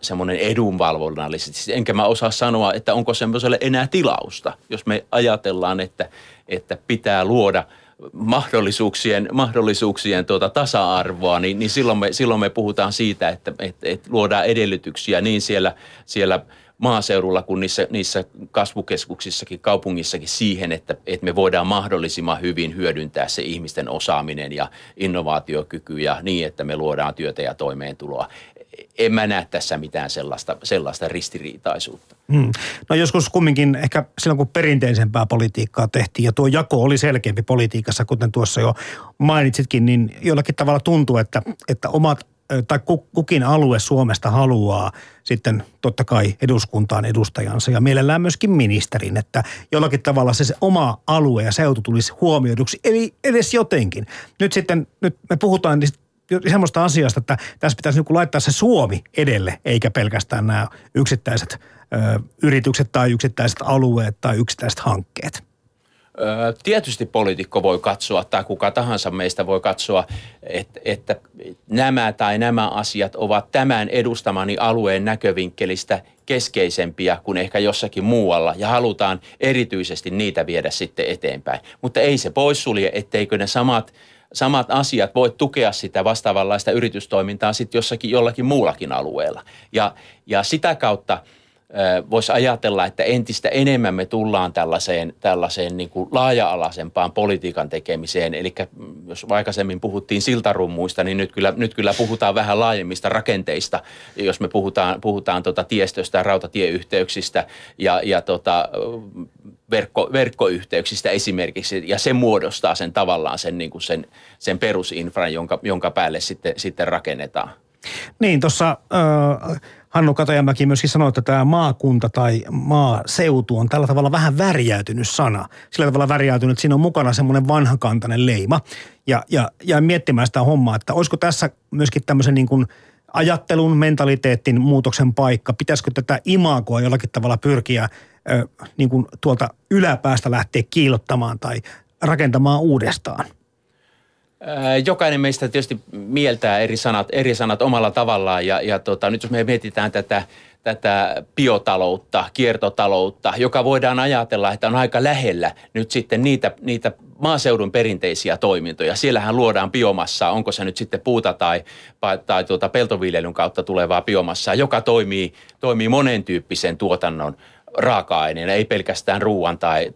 semmoinen edunvalvonnallisesti. Enkä mä osaa sanoa, että onko semmoiselle enää tilausta, jos me ajatellaan, että pitää luoda mahdollisuuksien tasa-arvoa, niin silloin me puhutaan siitä, että luodaan edellytyksiä niin siellä maaseudulla kuin niissä kasvukeskuksissakin, kaupungissakin siihen, että me voidaan mahdollisimman hyvin hyödyntää se ihmisten osaaminen ja innovaatiokyky ja niin, että me luodaan työtä ja toimeentuloa. En mä näe tässä mitään sellaista ristiriitaisuutta. No joskus kumminkin ehkä silloin, kun perinteisempää politiikkaa tehtiin ja tuo jako oli selkeämpi politiikassa, kuten tuossa jo mainitsitkin, niin jollakin tavalla tuntuu, että omat tai kukin alue Suomesta haluaa sitten totta kai eduskuntaan edustajansa ja mielellään myöskin ministerin, että jollakin tavalla se oma alue ja seutu tulisi huomioiduksi, eli edes jotenkin. Nyt me puhutaan semmoista asiasta, että tässä pitäisi laittaa se Suomi edelle, eikä pelkästään nämä yksittäiset yritykset tai yksittäiset alueet tai yksittäiset hankkeet. Tietysti poliitikko voi katsoa tai kuka tahansa meistä voi katsoa, että nämä asiat ovat tämän edustamani alueen näkövinkkelistä keskeisempiä kuin ehkä jossakin muualla ja halutaan erityisesti niitä viedä sitten eteenpäin. Mutta ei se poissulje, etteikö ne samat asiat voi tukea sitä vastaavanlaista yritystoimintaa sitten jollakin muullakin alueella ja sitä kautta voisi ajatella, että entistä enemmän me tullaan tällaiseen niin kuin laaja-alaisempaan politiikan tekemiseen. Eli jos aikaisemmin puhuttiin siltarummuista, niin nyt kyllä puhutaan vähän laajemmista rakenteista. Jos me puhutaan tiestöstä, rautatieyhteyksistä ja verkkoyhteyksistä esimerkiksi, ja se muodostaa sen tavallaan sen perusinfran, jonka päälle sitten rakennetaan. Niin, tuossa Hannu Katajamäki myöskin sanoi, että tämä maakunta tai maaseutu on tällä tavalla vähän värjäytynyt sana. Sillä tavalla värjäytynyt, että siinä on mukana semmoinen vanhakantainen leima. Ja miettimään sitä hommaa, että olisiko tässä myöskin tämmöisen niin kuin ajattelun, mentaliteetin muutoksen paikka? Pitäisikö tätä imagoa jollakin tavalla pyrkiä niin kuin tuolta yläpäästä lähteä kiillottamaan tai rakentamaan uudestaan? Jokainen meistä tietysti mieltää eri sanat omalla tavallaan ja nyt jos me mietitään tätä biotaloutta, kiertotaloutta, joka voidaan ajatella, että on aika lähellä nyt sitten niitä maaseudun perinteisiä toimintoja. Siellähän luodaan biomassaa, onko se nyt sitten puuta tai peltoviljelyn kautta tulevaa biomassaa, joka toimii monentyyppisen tuotannon raaka-aineena, ei pelkästään ruoan tai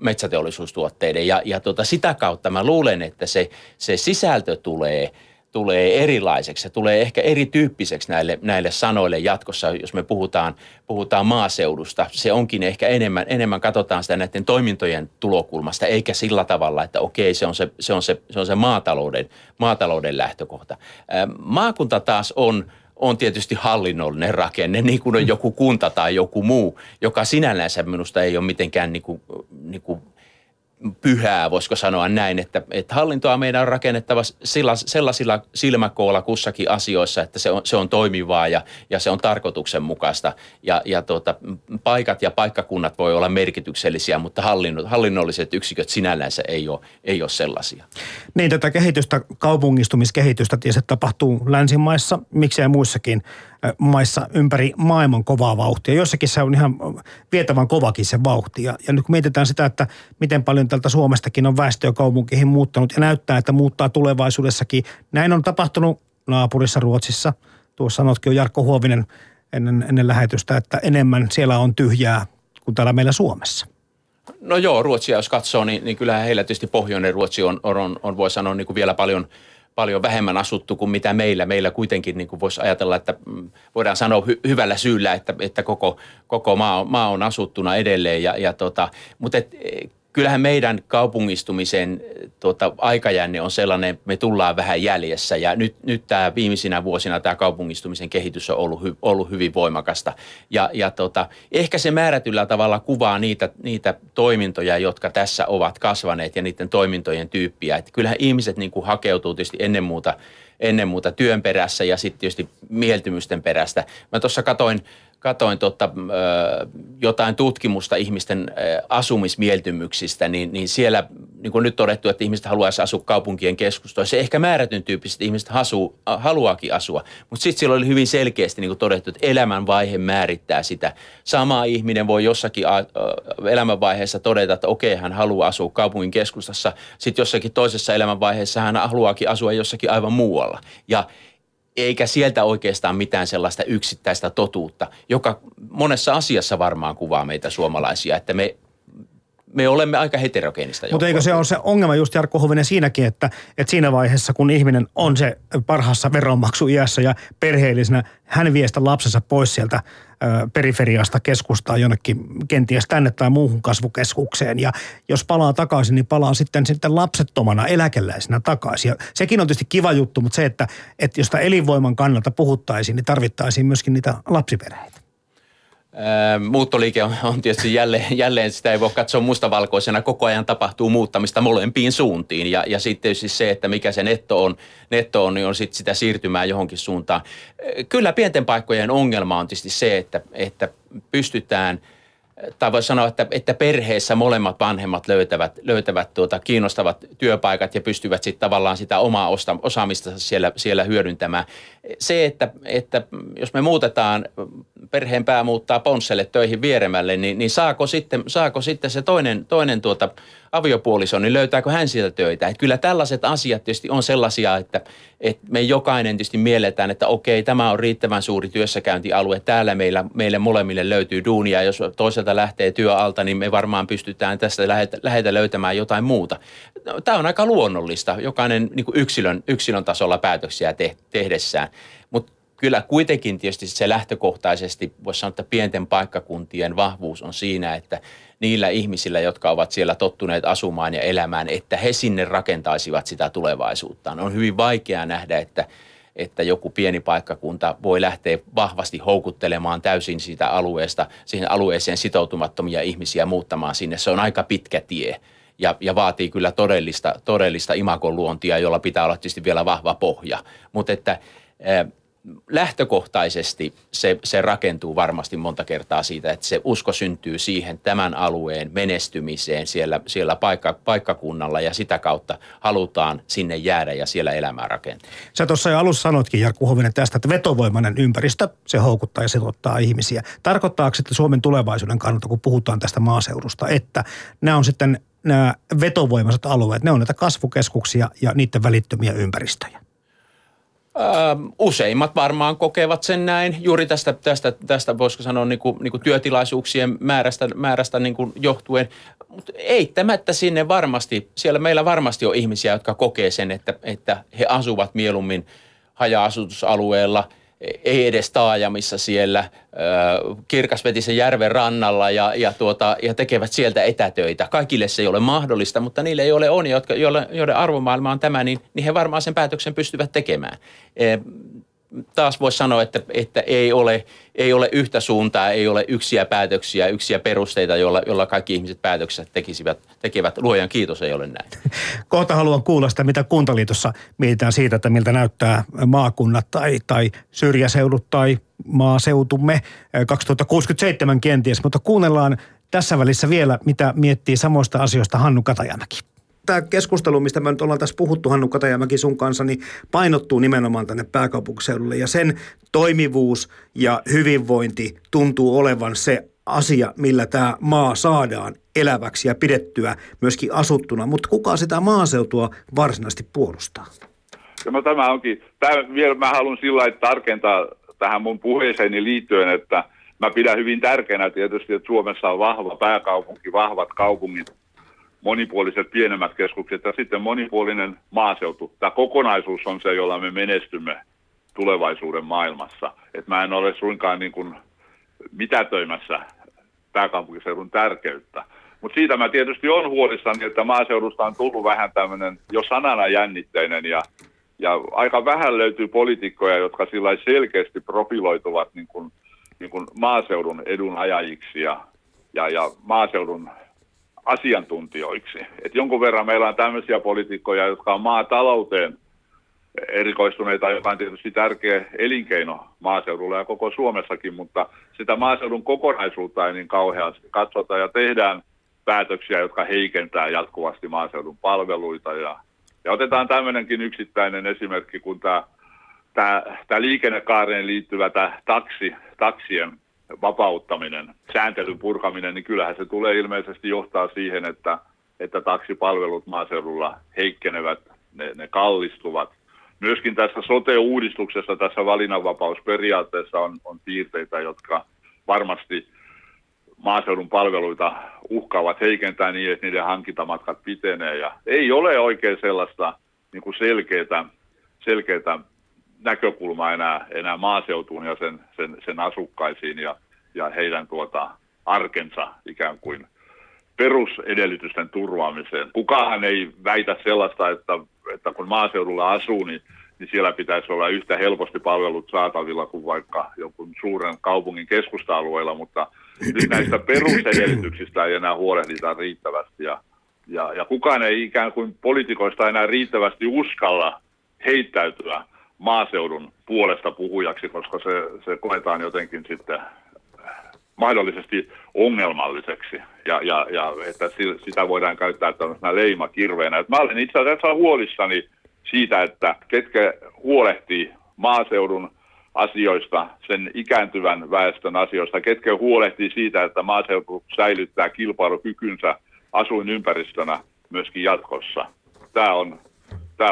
metsäteollisuustuotteiden. Ja sitä kautta mä luulen, että se sisältö tulee erilaiseksi. Se tulee ehkä erityyppiseksi näille sanoille jatkossa, jos me puhutaan maaseudusta. Se onkin ehkä enemmän katsotaan sitä näiden toimintojen tulokulmasta, eikä sillä tavalla, että okei, se on se maatalouden lähtökohta. Maakunta taas on tietysti hallinnollinen rakenne, niin kuin on joku kunta tai joku muu, joka sinällänsä minusta ei ole mitenkään niin kuin pyhää, voisiko sanoa näin, että hallintoa meidän on rakennettava sellaisilla silmäkoolla kussakin asioissa, että se on toimivaa ja se on tarkoituksenmukaista. Ja paikat ja paikkakunnat voi olla merkityksellisiä, mutta hallinnolliset yksiköt sinällänsä ei ole sellaisia. Niin, tätä kehitystä, kaupungistumiskehitystä tietysti tapahtuu länsimaissa, miksei muissakin maissa ympäri maailman kovaa vauhtia. Jossakin se on ihan vietävän kovakin se vauhti. Ja nyt kun mietitään sitä, että miten paljon tältä Suomestakin on väestöä kaupunkeihin muuttanut ja näyttää, että muuttaa tulevaisuudessakin. Näin on tapahtunut naapurissa Ruotsissa. Tuossa sanotkin jo Jarkko Huovinen ennen lähetystä, että enemmän siellä on tyhjää kuin täällä meillä Suomessa. No joo, Ruotsia jos katsoo, niin kyllähän heillä tietysti pohjoinen Ruotsi on voi sanoa niin kuin vielä paljon vähemmän asuttu kuin mitä meillä. Meillä kuitenkin niin kuin voisi ajatella, että voidaan sanoa hyvällä syyllä, että koko maa on asuttuna edelleen. Mutta kyllähän meidän kaupungistumisen aikajänne on sellainen, me tullaan vähän jäljessä ja nyt tämä viimeisinä vuosina tämä kaupungistumisen kehitys on ollut hyvin voimakasta. Ja ehkä se määrätyllä tavalla kuvaa niitä toimintoja, jotka tässä ovat kasvaneet ja niiden toimintojen tyyppiä. Et kyllähän ihmiset niin kuin hakeutuu tietysti ennen muuta työn perässä ja sitten tietysti mieltymysten perästä. Mä tuossa katoin jotain tutkimusta ihmisten asumismieltymyksistä, niin siellä niin kuin nyt todettu, että ihmiset haluaisi asua kaupunkien keskustoissa. Ehkä määrätyn tyyppiset ihmiset haluaakin asua, mutta sitten siellä oli hyvin selkeästi niin kuin todettu, että elämänvaihe määrittää sitä. Sama ihminen voi jossakin elämänvaiheessa todeta, että okei, hän haluaa asua kaupungin keskustassa, sitten jossakin toisessa elämänvaiheessa hän haluaakin asua jossakin aivan muualla. Ja eikä sieltä oikeastaan mitään sellaista yksittäistä totuutta, joka monessa asiassa varmaan kuvaa meitä suomalaisia, että me olemme aika heterogeenista. Mutta eikö se ole se ongelma just Jarkko Huovinen siinäkin, että siinä vaiheessa, kun ihminen on se parhaassa veronmaksuiässä ja perheellisenä, hän vie sitä lapsensa pois sieltä periferiasta keskustaa jonnekin kenties tänne tai muuhun kasvukeskukseen. Ja jos palaa takaisin, niin palaa sitten lapsettomana eläkeläisenä takaisin. Ja sekin on tietysti kiva juttu, mutta se, että jos sitä elinvoiman kannalta puhuttaisiin, niin tarvittaisiin myöskin niitä lapsiperheitä. Muuttoliike on tietysti jälleen, sitä ei voi katsoa mustavalkoisena, koko ajan tapahtuu muuttamista molempiin suuntiin ja sitten tietysti se, että mikä se netto on, niin on sitten sitä siirtymää johonkin suuntaan. Kyllä pienten paikkojen ongelma on tietysti se, että pystytään, tai voi sanoa, että perheessä molemmat vanhemmat löytävät kiinnostavat työpaikat ja pystyvät sitten tavallaan sitä omaa osaamista siellä hyödyntämään. Se, että jos me muutetaan, perheen pää muuttaa Ponsselle töihin Vieremälle, niin saako sitten se toinen aviopuoliso, niin löytääkö hän sieltä töitä? Et kyllä tällaiset asiat tietysti on sellaisia, että me jokainen tietysti mielletään, että okei, tämä on riittävän suuri työssäkäyntialue. Täällä meille molemmille löytyy duunia. Jos toiselta lähtee työalta, niin me varmaan pystytään tästä läheltä löytämään jotain muuta. Tämä on aika luonnollista, jokainen niin kuin yksilön tasolla päätöksiä tehdessään. Mutta kyllä kuitenkin tietysti se lähtökohtaisesti, voisi sanoa, että pienten paikkakuntien vahvuus on siinä, että niillä ihmisillä, jotka ovat siellä tottuneet asumaan ja elämään, että he sinne rakentaisivat sitä tulevaisuuttaan. On hyvin vaikea nähdä, että joku pieni paikkakunta voi lähteä vahvasti houkuttelemaan täysin siitä alueesta, siihen alueeseen sitoutumattomia ihmisiä muuttamaan sinne. Se on aika pitkä tie ja vaatii kyllä todellista imagon luontia, jolla pitää olla tietysti vielä vahva pohja. Mutta että lähtökohtaisesti se rakentuu varmasti monta kertaa siitä, että se usko syntyy siihen tämän alueen menestymiseen siellä paikkakunnalla ja sitä kautta halutaan sinne jäädä ja siellä elämää rakentaa. Sä tuossa jo alussa sanoitkin, Jarkko Huovinen, tästä, että vetovoimainen ympäristö, se houkuttaa ja se tuottaa ihmisiä. Tarkoittaako sitten Suomen tulevaisuuden kannalta, kun puhutaan tästä maaseudusta, että nämä on sitten nämä vetovoimaiset alueet, ne on näitä kasvukeskuksia ja niiden välittömiä ympäristöjä? Useimmat varmaan kokevat sen näin juuri tästä voisiko sanoa niin kuin työtilaisuuksien määrästä niin kuin johtuen, mutta eittämättä sinne varmasti, siellä meillä varmasti on ihmisiä, jotka kokee sen, että he asuvat mieluummin haja-asutusalueella, ei edes taajamissa siellä Kirkasvetisen järven rannalla ja tekevät sieltä etätöitä. Kaikille se ei ole mahdollista, mutta niille ei ole joiden arvomaailma on tämä, niin he varmaan sen päätöksen pystyvät tekemään. Taas voisi sanoa, että ei ole yhtä suuntaa, ei ole yksiä päätöksiä, yksiä perusteita, jolla kaikki ihmiset päätöksensä tekevät. Luojan kiitos, ei ole näin. Kohta haluan kuulla sitä, mitä Kuntaliitossa mietitään siitä, että miltä näyttää maakunnat tai syrjäseudut tai maaseutumme 2067 kenties. Mutta kuunnellaan tässä välissä vielä, mitä miettii samoista asioista Hannu Katajamäki. Tämä keskustelu, mistä me nyt ollaan tässä puhuttu, Hannu Katajamäki, sun kanssa, niin painottuu nimenomaan tänne pääkaupunkiseudulle. Ja sen toimivuus ja hyvinvointi tuntuu olevan se asia, millä tämä maa saadaan eläväksi ja pidettyä myöskin asuttuna. Mutta kuka sitä maaseutua varsinaisesti puolustaa? No tämä onkin. Vielä mä haluan sillä lailla tarkentaa tähän mun puheeseeni liittyen, että mä pidän hyvin tärkeänä tietysti, että Suomessa on vahva pääkaupunki, vahvat kaupungit, monipuoliset pienemmät keskukset ja sitten monipuolinen maaseutu. Tämä kokonaisuus on se, jolla me menestymme tulevaisuuden maailmassa. Et mä en ole suinkaan niin kuin mitätöimässä pääkaupunkiseudun tärkeyttä. Mutta siitä mä tietysti olen huolissani, että maaseudusta on tullut vähän tämmöinen jo sanana jännitteinen ja aika vähän löytyy poliitikkoja, jotka sillä selkeästi profiloituvat niin kuin maaseudun edunajajiksi ja maaseudun asiantuntijoiksi. Et jonkun verran meillä on tämmöisiä poliitikkoja, jotka on maatalouteen erikoistuneita, joka on tietysti tärkeä elinkeino maaseudulla ja koko Suomessakin, mutta sitä maaseudun kokonaisuutta ei niin kauheasti katsota ja tehdään päätöksiä, jotka heikentää jatkuvasti maaseudun palveluita. Ja otetaan tämmöinenkin yksittäinen esimerkki, kun tämä liikennekaareen liittyvä taksien vapauttaminen, sääntelyn purkaminen, niin kyllähän se tulee ilmeisesti johtaa siihen, että taksipalvelut maaseudulla heikkenevät, ne kallistuvat. Myöskin tässä sote-uudistuksessa, tässä valinnanvapausperiaatteessa on piirteitä, jotka varmasti maaseudun palveluita uhkaavat heikentää niin, että niiden hankintamatkat pitenee. Ja ei ole oikein sellaista niin kuin selkeää näkökulma enää maaseutuun ja sen asukkaisiin ja heidän arkensa ikään kuin perusedellytysten turvaamiseen. Kukaan ei väitä sellaista, että kun maaseudulla asuu, niin siellä pitäisi olla yhtä helposti palvelut saatavilla kuin vaikka jonkun suuren kaupungin keskusta-alueella, mutta nyt näistä perusedellytyksistä ei enää huolehdita riittävästi ja kukaan ei ikään kuin poliitikoista enää riittävästi uskalla heittäytyä maaseudun puolesta puhujaksi, koska se koetaan jotenkin sitten mahdollisesti ongelmalliseksi ja että sitä voidaan käyttää tämmöisenä leimakirveenä. Et mä olen itse asiassa huolissani siitä, että ketkä huolehtii maaseudun asioista, sen ikääntyvän väestön asioista, ketkä huolehtii siitä, että maaseutu säilyttää kilpailukykynsä asuinympäristönä myöskin jatkossa. Tämä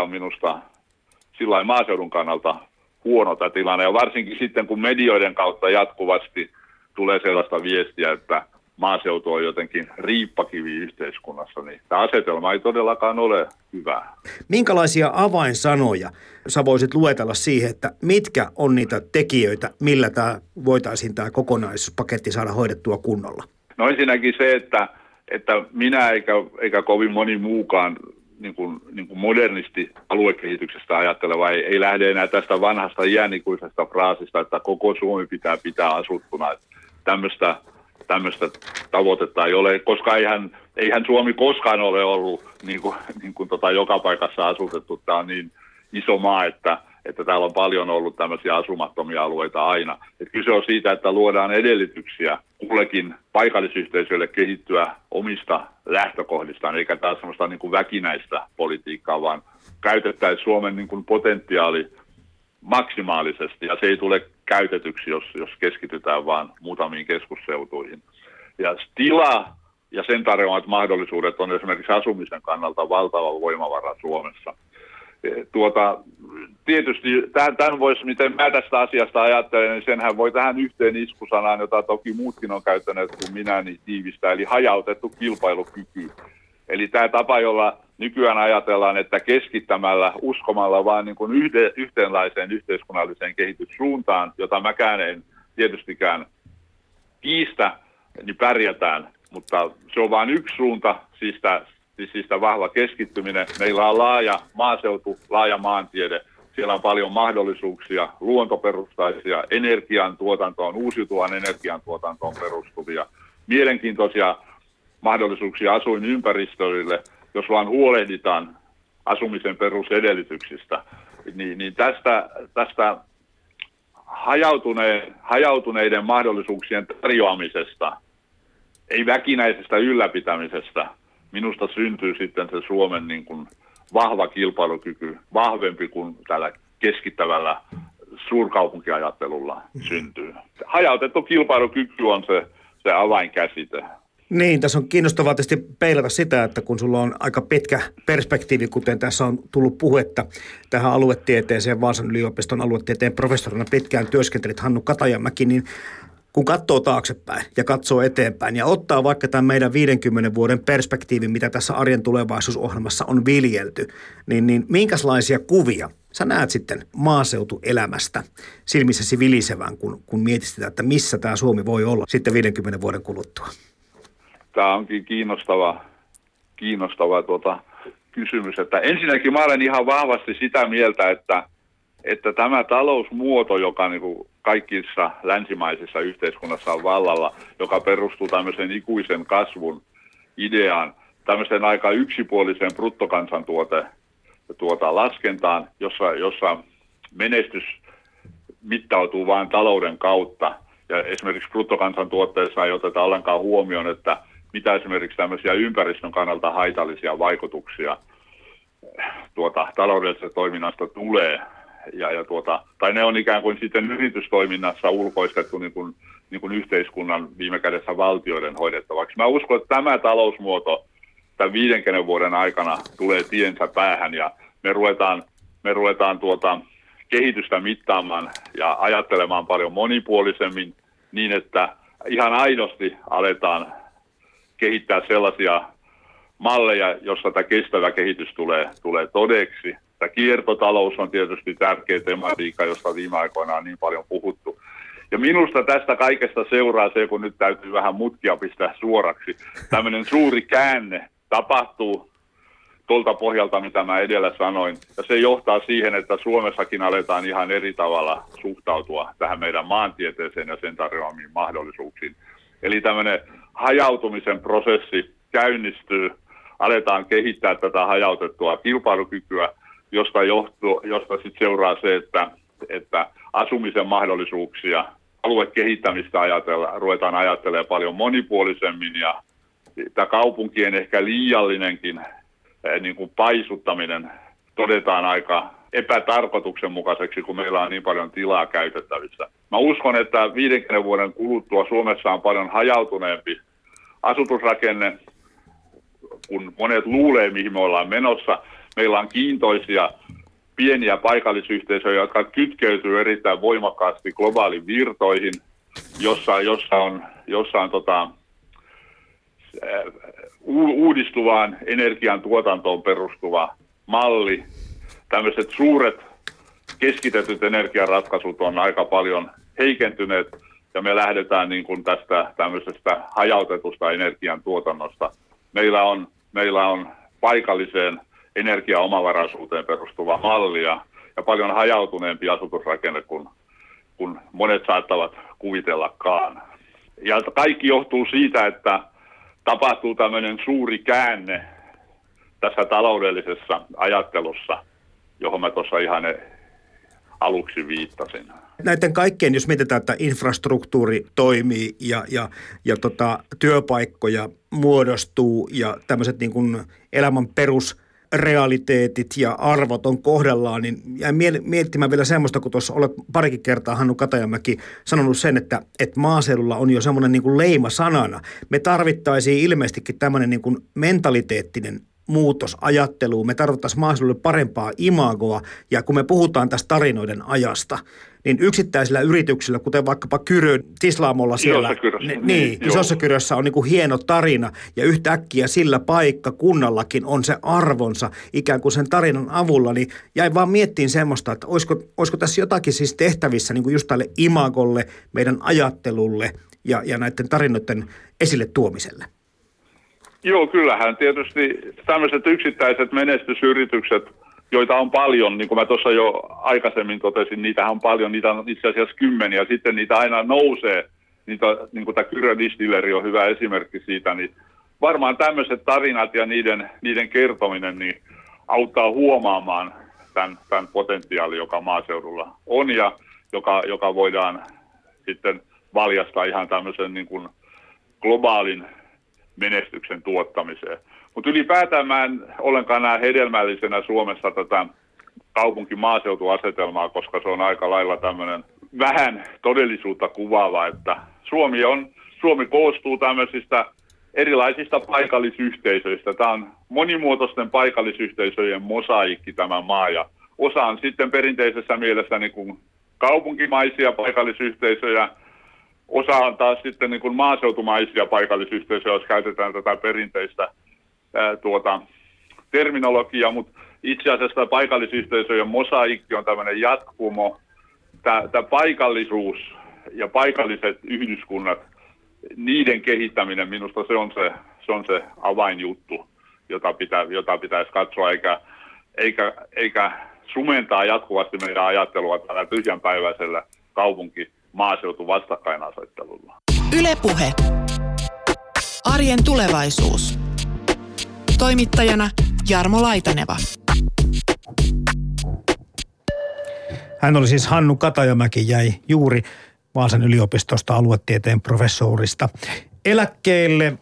on minusta sillain maaseudun kannalta huono tämä tilanne, ja varsinkin sitten, kun medioiden kautta jatkuvasti tulee sellaista viestiä, että maaseutu on jotenkin riippakivi yhteiskunnassa, niin tämä asetelma ei todellakaan ole hyvä. Minkälaisia avainsanoja sä voisit luetella siihen, että mitkä on niitä tekijöitä, millä voitaisiin tämä kokonaispaketti saada hoidettua kunnolla? No ensinnäkin se, että minä eikä kovin moni muukaan niin kuin modernisti aluekehityksestä ajatteleva ei lähde enää tästä vanhasta iänikuisesta fraasista, että koko Suomi pitää asuttuna. Tämmöistä tavoitetta ei ole, koska eihän Suomi koskaan ole ollut niin kuin joka paikassa asutettu. Tämä on niin iso maa, että että täällä on paljon ollut tämmöisiä asumattomia alueita aina. Että kyse on siitä, että luodaan edellytyksiä kullekin paikallisyhteisölle kehittyä omista lähtökohdistaan, eikä taas semmoista niin kuin väkinäistä politiikkaa, vaan käytettäisiin Suomen niin kuin potentiaali maksimaalisesti, ja se ei tule käytetyksi, jos keskitytään vaan muutamiin keskusseutuihin. Ja tila ja sen tarjoamat mahdollisuudet on esimerkiksi asumisen kannalta valtava voimavara Suomessa. Tietysti tämän voisi, miten mä tästä asiasta ajattelen, niin senhän voi tähän yhteen iskusanaan, jota toki muutkin on käyttäneet kuin minä, niin tiivistää, eli hajautettu kilpailukyky. Eli tämä tapa, jolla nykyään ajatellaan, että keskittämällä, uskomalla vaan niin kuin yhteenlaiseen yhteiskunnalliseen kehityssuuntaan, jota mäkään en tietystikään kiistä, niin pärjätään. Mutta se on vain yksi suunta, siis tämä vahva keskittyminen. Meillä on laaja maaseutu, laaja maantiede. Siellä on paljon mahdollisuuksia, luontoperustaisia, energiantuotantoon, uusiutuvan energiantuotantoon perustuvia, mielenkiintoisia mahdollisuuksia asuinympäristöille, jos vaan huolehditaan asumisen perusedellytyksistä. Niin tästä hajautuneiden mahdollisuuksien tarjoamisesta, ei väkinäisestä ylläpitämisestä, minusta syntyy sitten se Suomen niin kuin vahva kilpailukyky, vahvempi kuin tällä keskittävällä suurkaupunkiajattelulla syntyy. Hajautettu kilpailukyky on se avainkäsite. Niin, tässä on kiinnostavaa tietysti peilata sitä, että kun sulla on aika pitkä perspektiivi, kuten tässä on tullut puhetta tähän aluetieteeseen, Vaasan yliopiston aluetieteen professorina pitkään työskentelit, Hannu Katajamäki, niin kun katsoo taaksepäin ja katsoo eteenpäin ja ottaa vaikka tämän meidän 50 vuoden perspektiivin, mitä tässä arjen tulevaisuusohjelmassa on viljelty, niin minkälaisia kuvia sä näet sitten maaseutuelämästä silmissäsi vilisevän, kun mietit, että missä tämä Suomi voi olla sitten 50 vuoden kuluttua? Tämä onkin kiinnostava kysymys, että ensinnäkin mä olen ihan vahvasti sitä mieltä, että tämä talousmuoto, joka niin kuin kaikissa länsimaisissa yhteiskunnassa on vallalla, joka perustuu tämmöisen ikuisen kasvun ideaan, tämmöisen aika yksipuoliseen bruttokansantuote laskentaan, jossa menestys mittautuu vain talouden kautta. Ja esimerkiksi bruttokansantuotteessa ei oteta ollenkaan huomioon, että mitä esimerkiksi tämmöisiä ympäristön kannalta haitallisia vaikutuksia taloudellisesta toiminnasta tulee. Tai ne on ikään kuin sitten yritystoiminnassa ulkoistettu niin kuin yhteiskunnan viime kädessä valtioiden hoidettavaksi. Mä uskon, että tämä talousmuoto tämän 50 vuoden aikana tulee tiensä päähän ja me ruvetaan kehitystä mittaamaan ja ajattelemaan paljon monipuolisemmin niin, että ihan aidosti aletaan kehittää sellaisia malleja, jossa tämä kestävä kehitys tulee todeksi. Tämä kiertotalous on tietysti tärkeä tematiikka, josta viime aikoina on niin paljon puhuttu. Ja minusta tästä kaikesta seuraa se, kun nyt täytyy vähän mutkia pistää suoraksi. Tämmöinen suuri käänne tapahtuu tuolta pohjalta, mitä mä edellä sanoin. Ja se johtaa siihen, että Suomessakin aletaan ihan eri tavalla suhtautua tähän meidän maantieteeseen ja sen tarjoamiin mahdollisuuksiin. Eli tämmöinen hajautumisen prosessi käynnistyy. Aletaan kehittää tätä hajautettua kilpailukykyä, josta sitten seuraa se, että asumisen mahdollisuuksia, aluekehittämistä ruvetaan ajattelemaan paljon monipuolisemmin, ja tämä kaupunkien ehkä liiallinenkin niin kuin paisuttaminen todetaan aika epätarkoituksenmukaiseksi, kun meillä on niin paljon tilaa käytettävissä. Mä uskon, että 50 vuoden kuluttua Suomessa on paljon hajautuneempi asutusrakenne, kun monet luulee, mihin me ollaan menossa. Meillä on kiintoisia pieniä paikallisyhteisöjä, jotka kytkeytyy erittäin voimakkaasti globaalin virtoihin, jossa on uudistuvaan energiantuotantoon perustuva malli. Tämmöiset suuret keskitetyt energiaratkaisut on aika paljon heikentyneet, ja me lähdetään niin kuin tästä tämmöisestä hajautetusta energiantuotannosta. Meillä on paikalliseen energiaomavaraisuuteen perustuva malli ja paljon hajautuneempi asutusrakenne kuin monet saattavat kuvitellakaan. Ja kaikki johtuu siitä, että tapahtuu tämmöinen suuri käänne tässä taloudellisessa ajattelussa, johon mä tuossa ihan aluksi viittasin. Näiden kaikkien, jos mietitään, että infrastruktuuri toimii ja työpaikkoja muodostuu ja tämmöiset niin kuin elämän perusrealiteetit ja arvot on kohdallaan, niin jäin miettimään vielä semmoista, kun tuossa olet parikin kertaa, Hannu Katajamäki, sanonut sen, että maaseudulla on jo semmoinen niin kuin leima sanana. Me tarvittaisiin ilmeisestikin tämmöinen niin kuin mentaliteettinen muutos ajatteluun. Me tarvittaisiin maaseudulle parempaa imagoa, ja kun me puhutaan tästä tarinoiden ajasta, niin yksittäisillä yrityksillä, kuten vaikkapa Kyrö Tislaamolla siellä, Isossa Kyrössä on niin kuin hieno tarina, ja yhtäkkiä sillä paikkakunnallakin on se arvonsa ikään kuin sen tarinan avulla, niin jäin vaan miettiin semmoista, että olisiko tässä jotakin siis tehtävissä niin kuin just tälle imagolle, meidän ajattelulle ja näiden tarinoiden esille tuomiselle. Joo, kyllähän tietysti tämmöiset yksittäiset menestysyritykset, joita on paljon, niin kuin mä tuossa jo aikaisemmin totesin, niitähän on paljon, niitä on itse asiassa 10, sitten niitä aina nousee, niitä, niin kuin tämä Kyrö Distilleri on hyvä esimerkki siitä, niin varmaan tämmöiset tarinat ja niiden kertominen niin auttaa huomaamaan tämän potentiaali, joka maaseudulla on ja joka voidaan sitten valjastaa ihan tämmöisen niin kuin globaalin menestyksen tuottamiseen. Mutta ylipäätään mä en ollenkaan näe hedelmällisenä Suomessa tätä kaupunki-maaseutuasetelmaa, koska se on aika lailla tämmöinen vähän todellisuutta kuvaava, että Suomi koostuu tämmöisistä erilaisista paikallisyhteisöistä. Tämä on monimuotoisten paikallisyhteisöjen mosaikki tämä maa, ja osa on sitten perinteisessä mielessä niin kuin kaupunkimaisia paikallisyhteisöjä, osa on taas sitten niin kuin maaseutumaisia paikallisyhteisöjä, jos käytetään tätä perinteistä terminologiaa, mutta itse asiassa paikallisyhteisöjen mosaikki on tämmöinen jatkumo. Tämä paikallisuus ja paikalliset yhdyskunnat, niiden kehittäminen minusta se on se avainjuttu, jota pitäisi katsoa, eikä sumentaa jatkuvasti meidän ajattelua tällä tyhjänpäiväisellä kaupunki-maaseutu vastakkainasettelulla. Yle Puhe. Arjen tulevaisuus. Toimittajana Jarmo Laitaneva. Hän oli siis Hannu Katajamäki, jäi juuri Vaasan yliopistosta aluetieteen professorista eläkkeelle.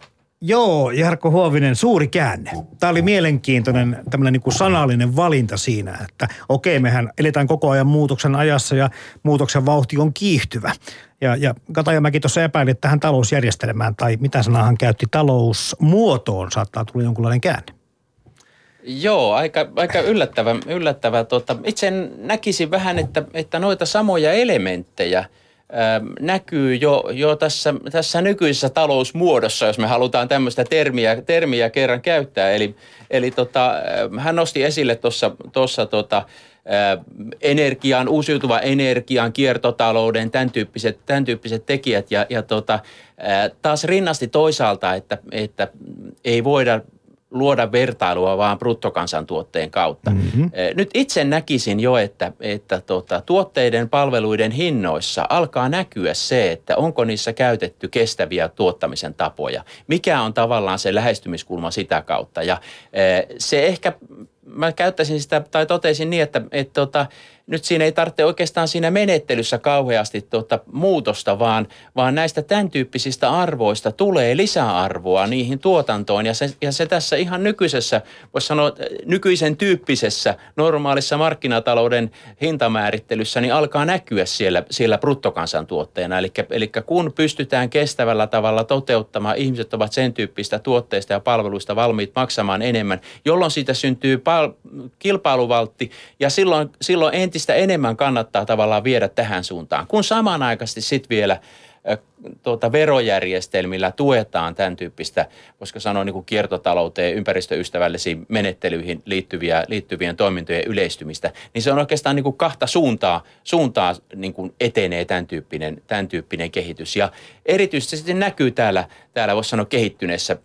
Joo, Jarkko Huovinen, suuri käänne. Tämä oli mielenkiintoinen tämmöinen niin kuin sanallinen valinta siinä, että okei, mehän eletään koko ajan muutoksen ajassa ja muutoksen vauhti on kiihtyvä. Ja Katajamäki tuossa epäili, että tähän talousjärjestelmään tai mitä sanaa hän käytti, talousmuotoon saattaa tulla jonkunlainen käänne. Joo, aika yllättävä. Itse näkisin vähän, että noita samoja elementtejä näkyy jo tässä nykyisessä talousmuodossa, jos me halutaan tämmöistä termiä kerran käyttää. Eli hän nosti esille tuossa energian, uusiutuvan energian, kiertotalouden, tämän tyyppiset tekijät ja taas rinnasti toisaalta, että ei voida luoda vertailua vaan bruttokansantuotteen kautta. Mm-hmm. Nyt itse näkisin jo, että tuotteiden palveluiden hinnoissa alkaa näkyä se, että onko niissä käytetty kestäviä tuottamisen tapoja. Mikä on tavallaan se lähestymiskulma sitä kautta. Ja se ehkä, mä käyttäisin sitä tai totesin niin, että nyt siinä ei tarvitse oikeastaan siinä menettelyssä kauheasti muutosta, vaan näistä tämän tyyppisistä arvoista tulee lisäarvoa niihin tuotantoon. Ja se tässä ihan nykyisessä, voisi sanoa nykyisen tyyppisessä normaalissa markkinatalouden hintamäärittelyssä, niin alkaa näkyä siellä bruttokansantuotteena. Eli kun pystytään kestävällä tavalla toteuttamaan, ihmiset ovat sen tyyppistä tuotteista ja palveluista valmiit maksamaan enemmän, jolloin siitä syntyy kilpailuvaltti ja silloin entistä enemmän kannattaa tavallaan viedä tähän suuntaan, kun samanaikaisesti sitten vielä verojärjestelmillä tuetaan tämän tyyppistä, koska sanoin niin kuin kiertotalouteen, ympäristöystävällisiin menettelyihin liittyvien toimintojen yleistymistä, niin se on oikeastaan niin kuin kahta suuntaa niin kuin etenee tämän tyyppinen kehitys. Ja erityisesti sitten näkyy täällä voisi sanoa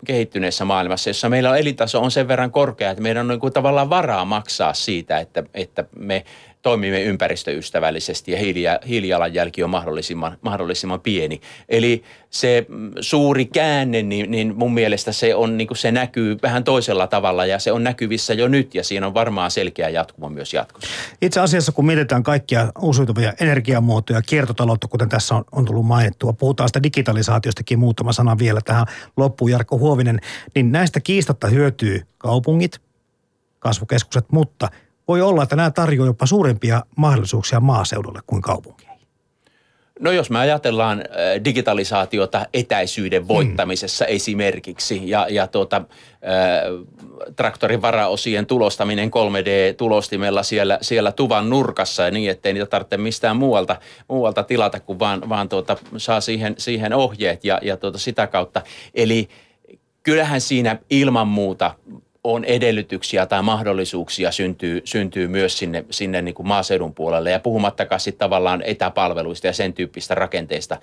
kehittyneessä maailmassa, jossa meillä on elintaso on sen verran korkea, että meidän on niin kuin tavallaan varaa maksaa siitä, että me toimimme ympäristöystävällisesti ja hiilijalanjälki on mahdollisimman pieni. Eli se suuri käänne, niin mun mielestä se on, niin kuin se näkyy vähän toisella tavalla ja se on näkyvissä jo nyt ja siinä on varmaan selkeä jatkuma myös jatkossa. Itse asiassa kun mietitään kaikkia uusiutuvia energiamuotoja, kiertotaloutta, kuten tässä on tullut mainittua, puhutaan sitä digitalisaatiostakin muutama sana vielä tähän loppuun, Jarkko Huovinen, niin näistä kiistatta hyötyy kaupungit, kasvukeskukset, mutta voi olla, että nämä tarjoavat jopa suurempia mahdollisuuksia maaseudulle kuin kaupunkeihin. No jos me ajatellaan digitalisaatiota etäisyyden voittamisessa esimerkiksi ja traktorin varaosien tulostaminen 3D-tulostimella siellä tuvan nurkassa ja niin, ettei niitä tarvitse mistään muualta tilata, kun vaan saa siihen ohjeet ja sitä kautta. Eli kyllähän siinä ilman muuta on edellytyksiä tai mahdollisuuksia syntyy myös sinne niin kuin maaseudun puolelle ja puhumattakaan sitten tavallaan etäpalveluista ja sen tyyppistä rakenteista.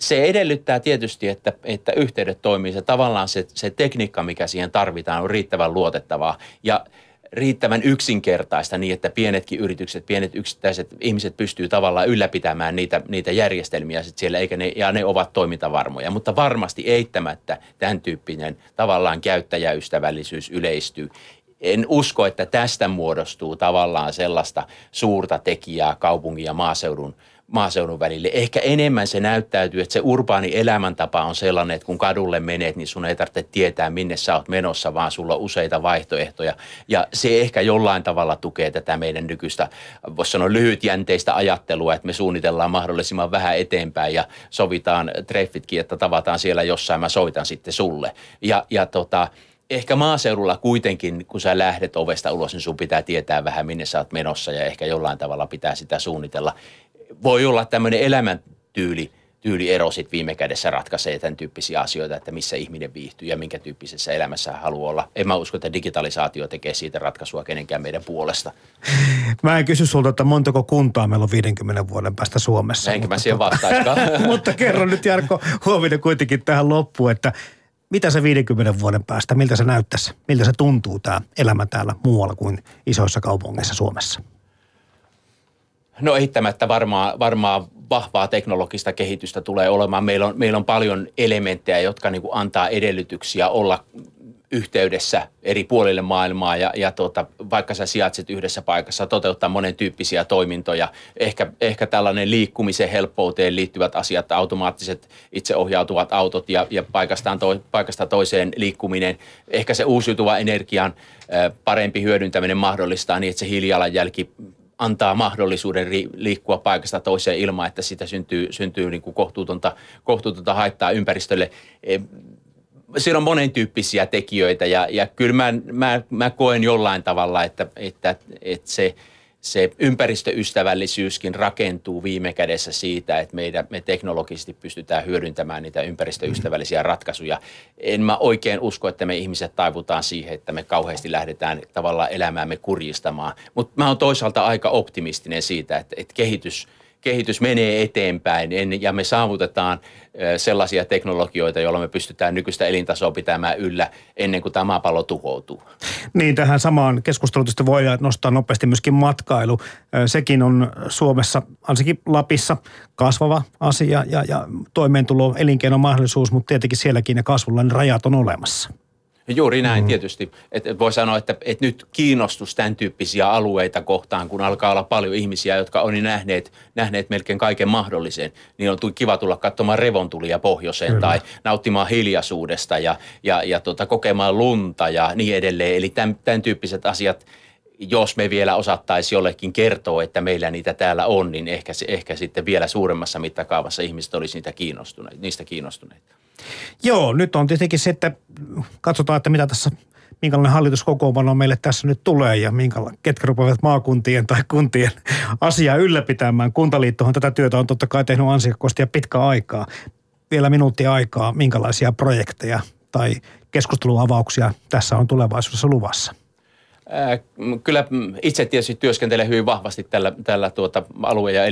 Se edellyttää tietysti, että yhteydet toimii. Se tavallaan se tekniikka, mikä siihen tarvitaan, on riittävän luotettavaa ja riittävän yksinkertaista niin, että pienetkin yritykset, pienet yksittäiset ihmiset pystyy tavallaan ylläpitämään niitä järjestelmiä sit siellä, ja ne ovat toimintavarmoja. Mutta varmasti eittämättä tämän tyyppinen tavallaan käyttäjäystävällisyys yleistyy. En usko, että tästä muodostuu tavallaan sellaista suurta tekijää kaupungin ja maaseudun välille. Ehkä enemmän se näyttäytyy, että se urbaani elämäntapa on sellainen, että kun kadulle menet, niin sun ei tarvitse tietää, minne sä oot menossa, vaan sulla on useita vaihtoehtoja. Ja se ehkä jollain tavalla tukee tätä meidän nykyistä, voisi sanoa, lyhytjänteistä ajattelua, että me suunnitellaan mahdollisimman vähän eteenpäin ja sovitaan treffitkin, että tavataan siellä jossain, mä soitan sitten sulle. Ehkä maaseudulla kuitenkin, kun sä lähdet ovesta ulos, niin sun pitää tietää vähän, minne sä oot menossa ja ehkä jollain tavalla pitää sitä suunnitella. Voi olla tämmöinen elämäntyylierot sit viime kädessä ratkaisee tämän tyyppisiä asioita, että missä ihminen viihtyy ja minkä tyyppisessä elämässä haluaa olla. En mä usko, että digitalisaatio tekee siitä ratkaisua kenenkään meidän puolesta. Mä en kysy sulta, että montako kuntaa meillä on 50 vuoden päästä Suomessa. Enkä mä siihen vastaiskaan. Mutta kerro nyt, Jarkko Huovinen, kuitenkin tähän loppuun, että mitä se 50 vuoden päästä, miltä se näyttäisi, miltä se tuntuu tämä elämä täällä muualla kuin isoissa kaupungeissa Suomessa? No eittämättä varmaan vahvaa teknologista kehitystä tulee olemaan. Meillä on paljon elementtejä, jotka niin kuin antaa edellytyksiä olla yhteydessä eri puolille maailmaa ja vaikka sä sijaitset yhdessä paikassa, toteuttaa monen tyyppisiä toimintoja. Ehkä tällainen liikkumisen helppouteen liittyvät asiat, automaattiset itseohjautuvat autot ja paikasta toiseen liikkuminen. Ehkä se uusiutuva energian parempi hyödyntäminen mahdollistaa niin, että se hiilijalanjälki antaa mahdollisuuden liikkua paikasta toiseen ilman, että sitä syntyy niin kuin kohtuutonta haittaa ympäristölle. Siinä on monen tyyppisiä tekijöitä ja kyllä mä koen jollain tavalla, että se ympäristöystävällisyyskin rakentuu viime kädessä siitä, että me teknologisesti pystytään hyödyntämään niitä ympäristöystävällisiä ratkaisuja. En mä oikein usko, että me ihmiset taivutaan siihen, että me kauheasti lähdetään tavallaan elämäämme kurjistamaan. Mutta mä oon toisaalta aika optimistinen siitä, että kehitys menee eteenpäin ja me saavutetaan sellaisia teknologioita, joilla me pystytään nykyistä elintasoa pitämään yllä ennen kuin tämä maapallo tuhoutuu. Niin, tähän samaan keskusteluun tietysti voi nostaa nopeasti myöskin matkailu. Sekin on Suomessa, ainakin Lapissa, kasvava asia ja toimeentulo, elinkeinomahdollisuus, mutta tietenkin sielläkin ne kasvulla ne rajat on olemassa. Juuri näin tietysti. Et voi sanoa, että nyt kiinnostus tämän tyyppisiä alueita kohtaan, kun alkaa olla paljon ihmisiä, jotka on nähneet melkein kaiken mahdollisen, niin on kiva tulla katsomaan revontulia pohjoiseen tai nauttimaan hiljaisuudesta ja kokemaan lunta ja niin edelleen. Eli tämän tyyppiset asiat, jos me vielä osattaisiin jollekin kertoa, että meillä niitä täällä on, niin ehkä sitten vielä suuremmassa mittakaavassa ihmiset olisi niistä kiinnostuneita. Joo, nyt on tietenkin se, että katsotaan, että minkälainen hallituskokoonpano meille tässä nyt tulee ja ketkä rupeavat maakuntien tai kuntien asiaa ylläpitämään. Kuntaliittohan tätä työtä on totta kai tehnyt ansiokkaasti ja pitkän aikaa. Vielä minuutti aikaa, minkälaisia projekteja tai keskusteluavauksia tässä on tulevaisuudessa luvassa? Kyllä itse tietysti työskentelen hyvin vahvasti tällä alue- ja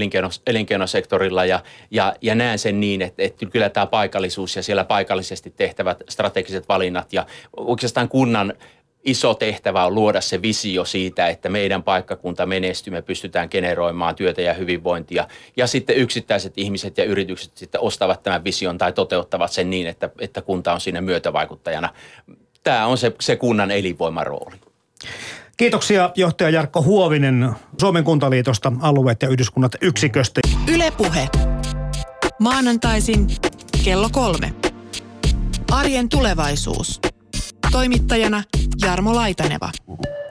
elinkeinosektorilla ja näen sen niin, että kyllä tämä paikallisuus ja siellä paikallisesti tehtävät strategiset valinnat ja oikeastaan kunnan iso tehtävä on luoda se visio siitä, että meidän paikkakunta menestyy, me pystytään generoimaan työtä ja hyvinvointia. Ja sitten yksittäiset ihmiset ja yritykset sitten ostavat tämän vision tai toteuttavat sen niin, että kunta on siinä myötävaikuttajana. Tämä on se kunnan elinvoimarooli. Kiitoksia johtaja Jarkko Huovinen Suomen Kuntaliitosta alueet ja yhdyskunnat yksiköstä. Yle Puhe. Maanantaisin kello 3. Arjen tulevaisuus. Toimittajana Jarmo Laitaneva.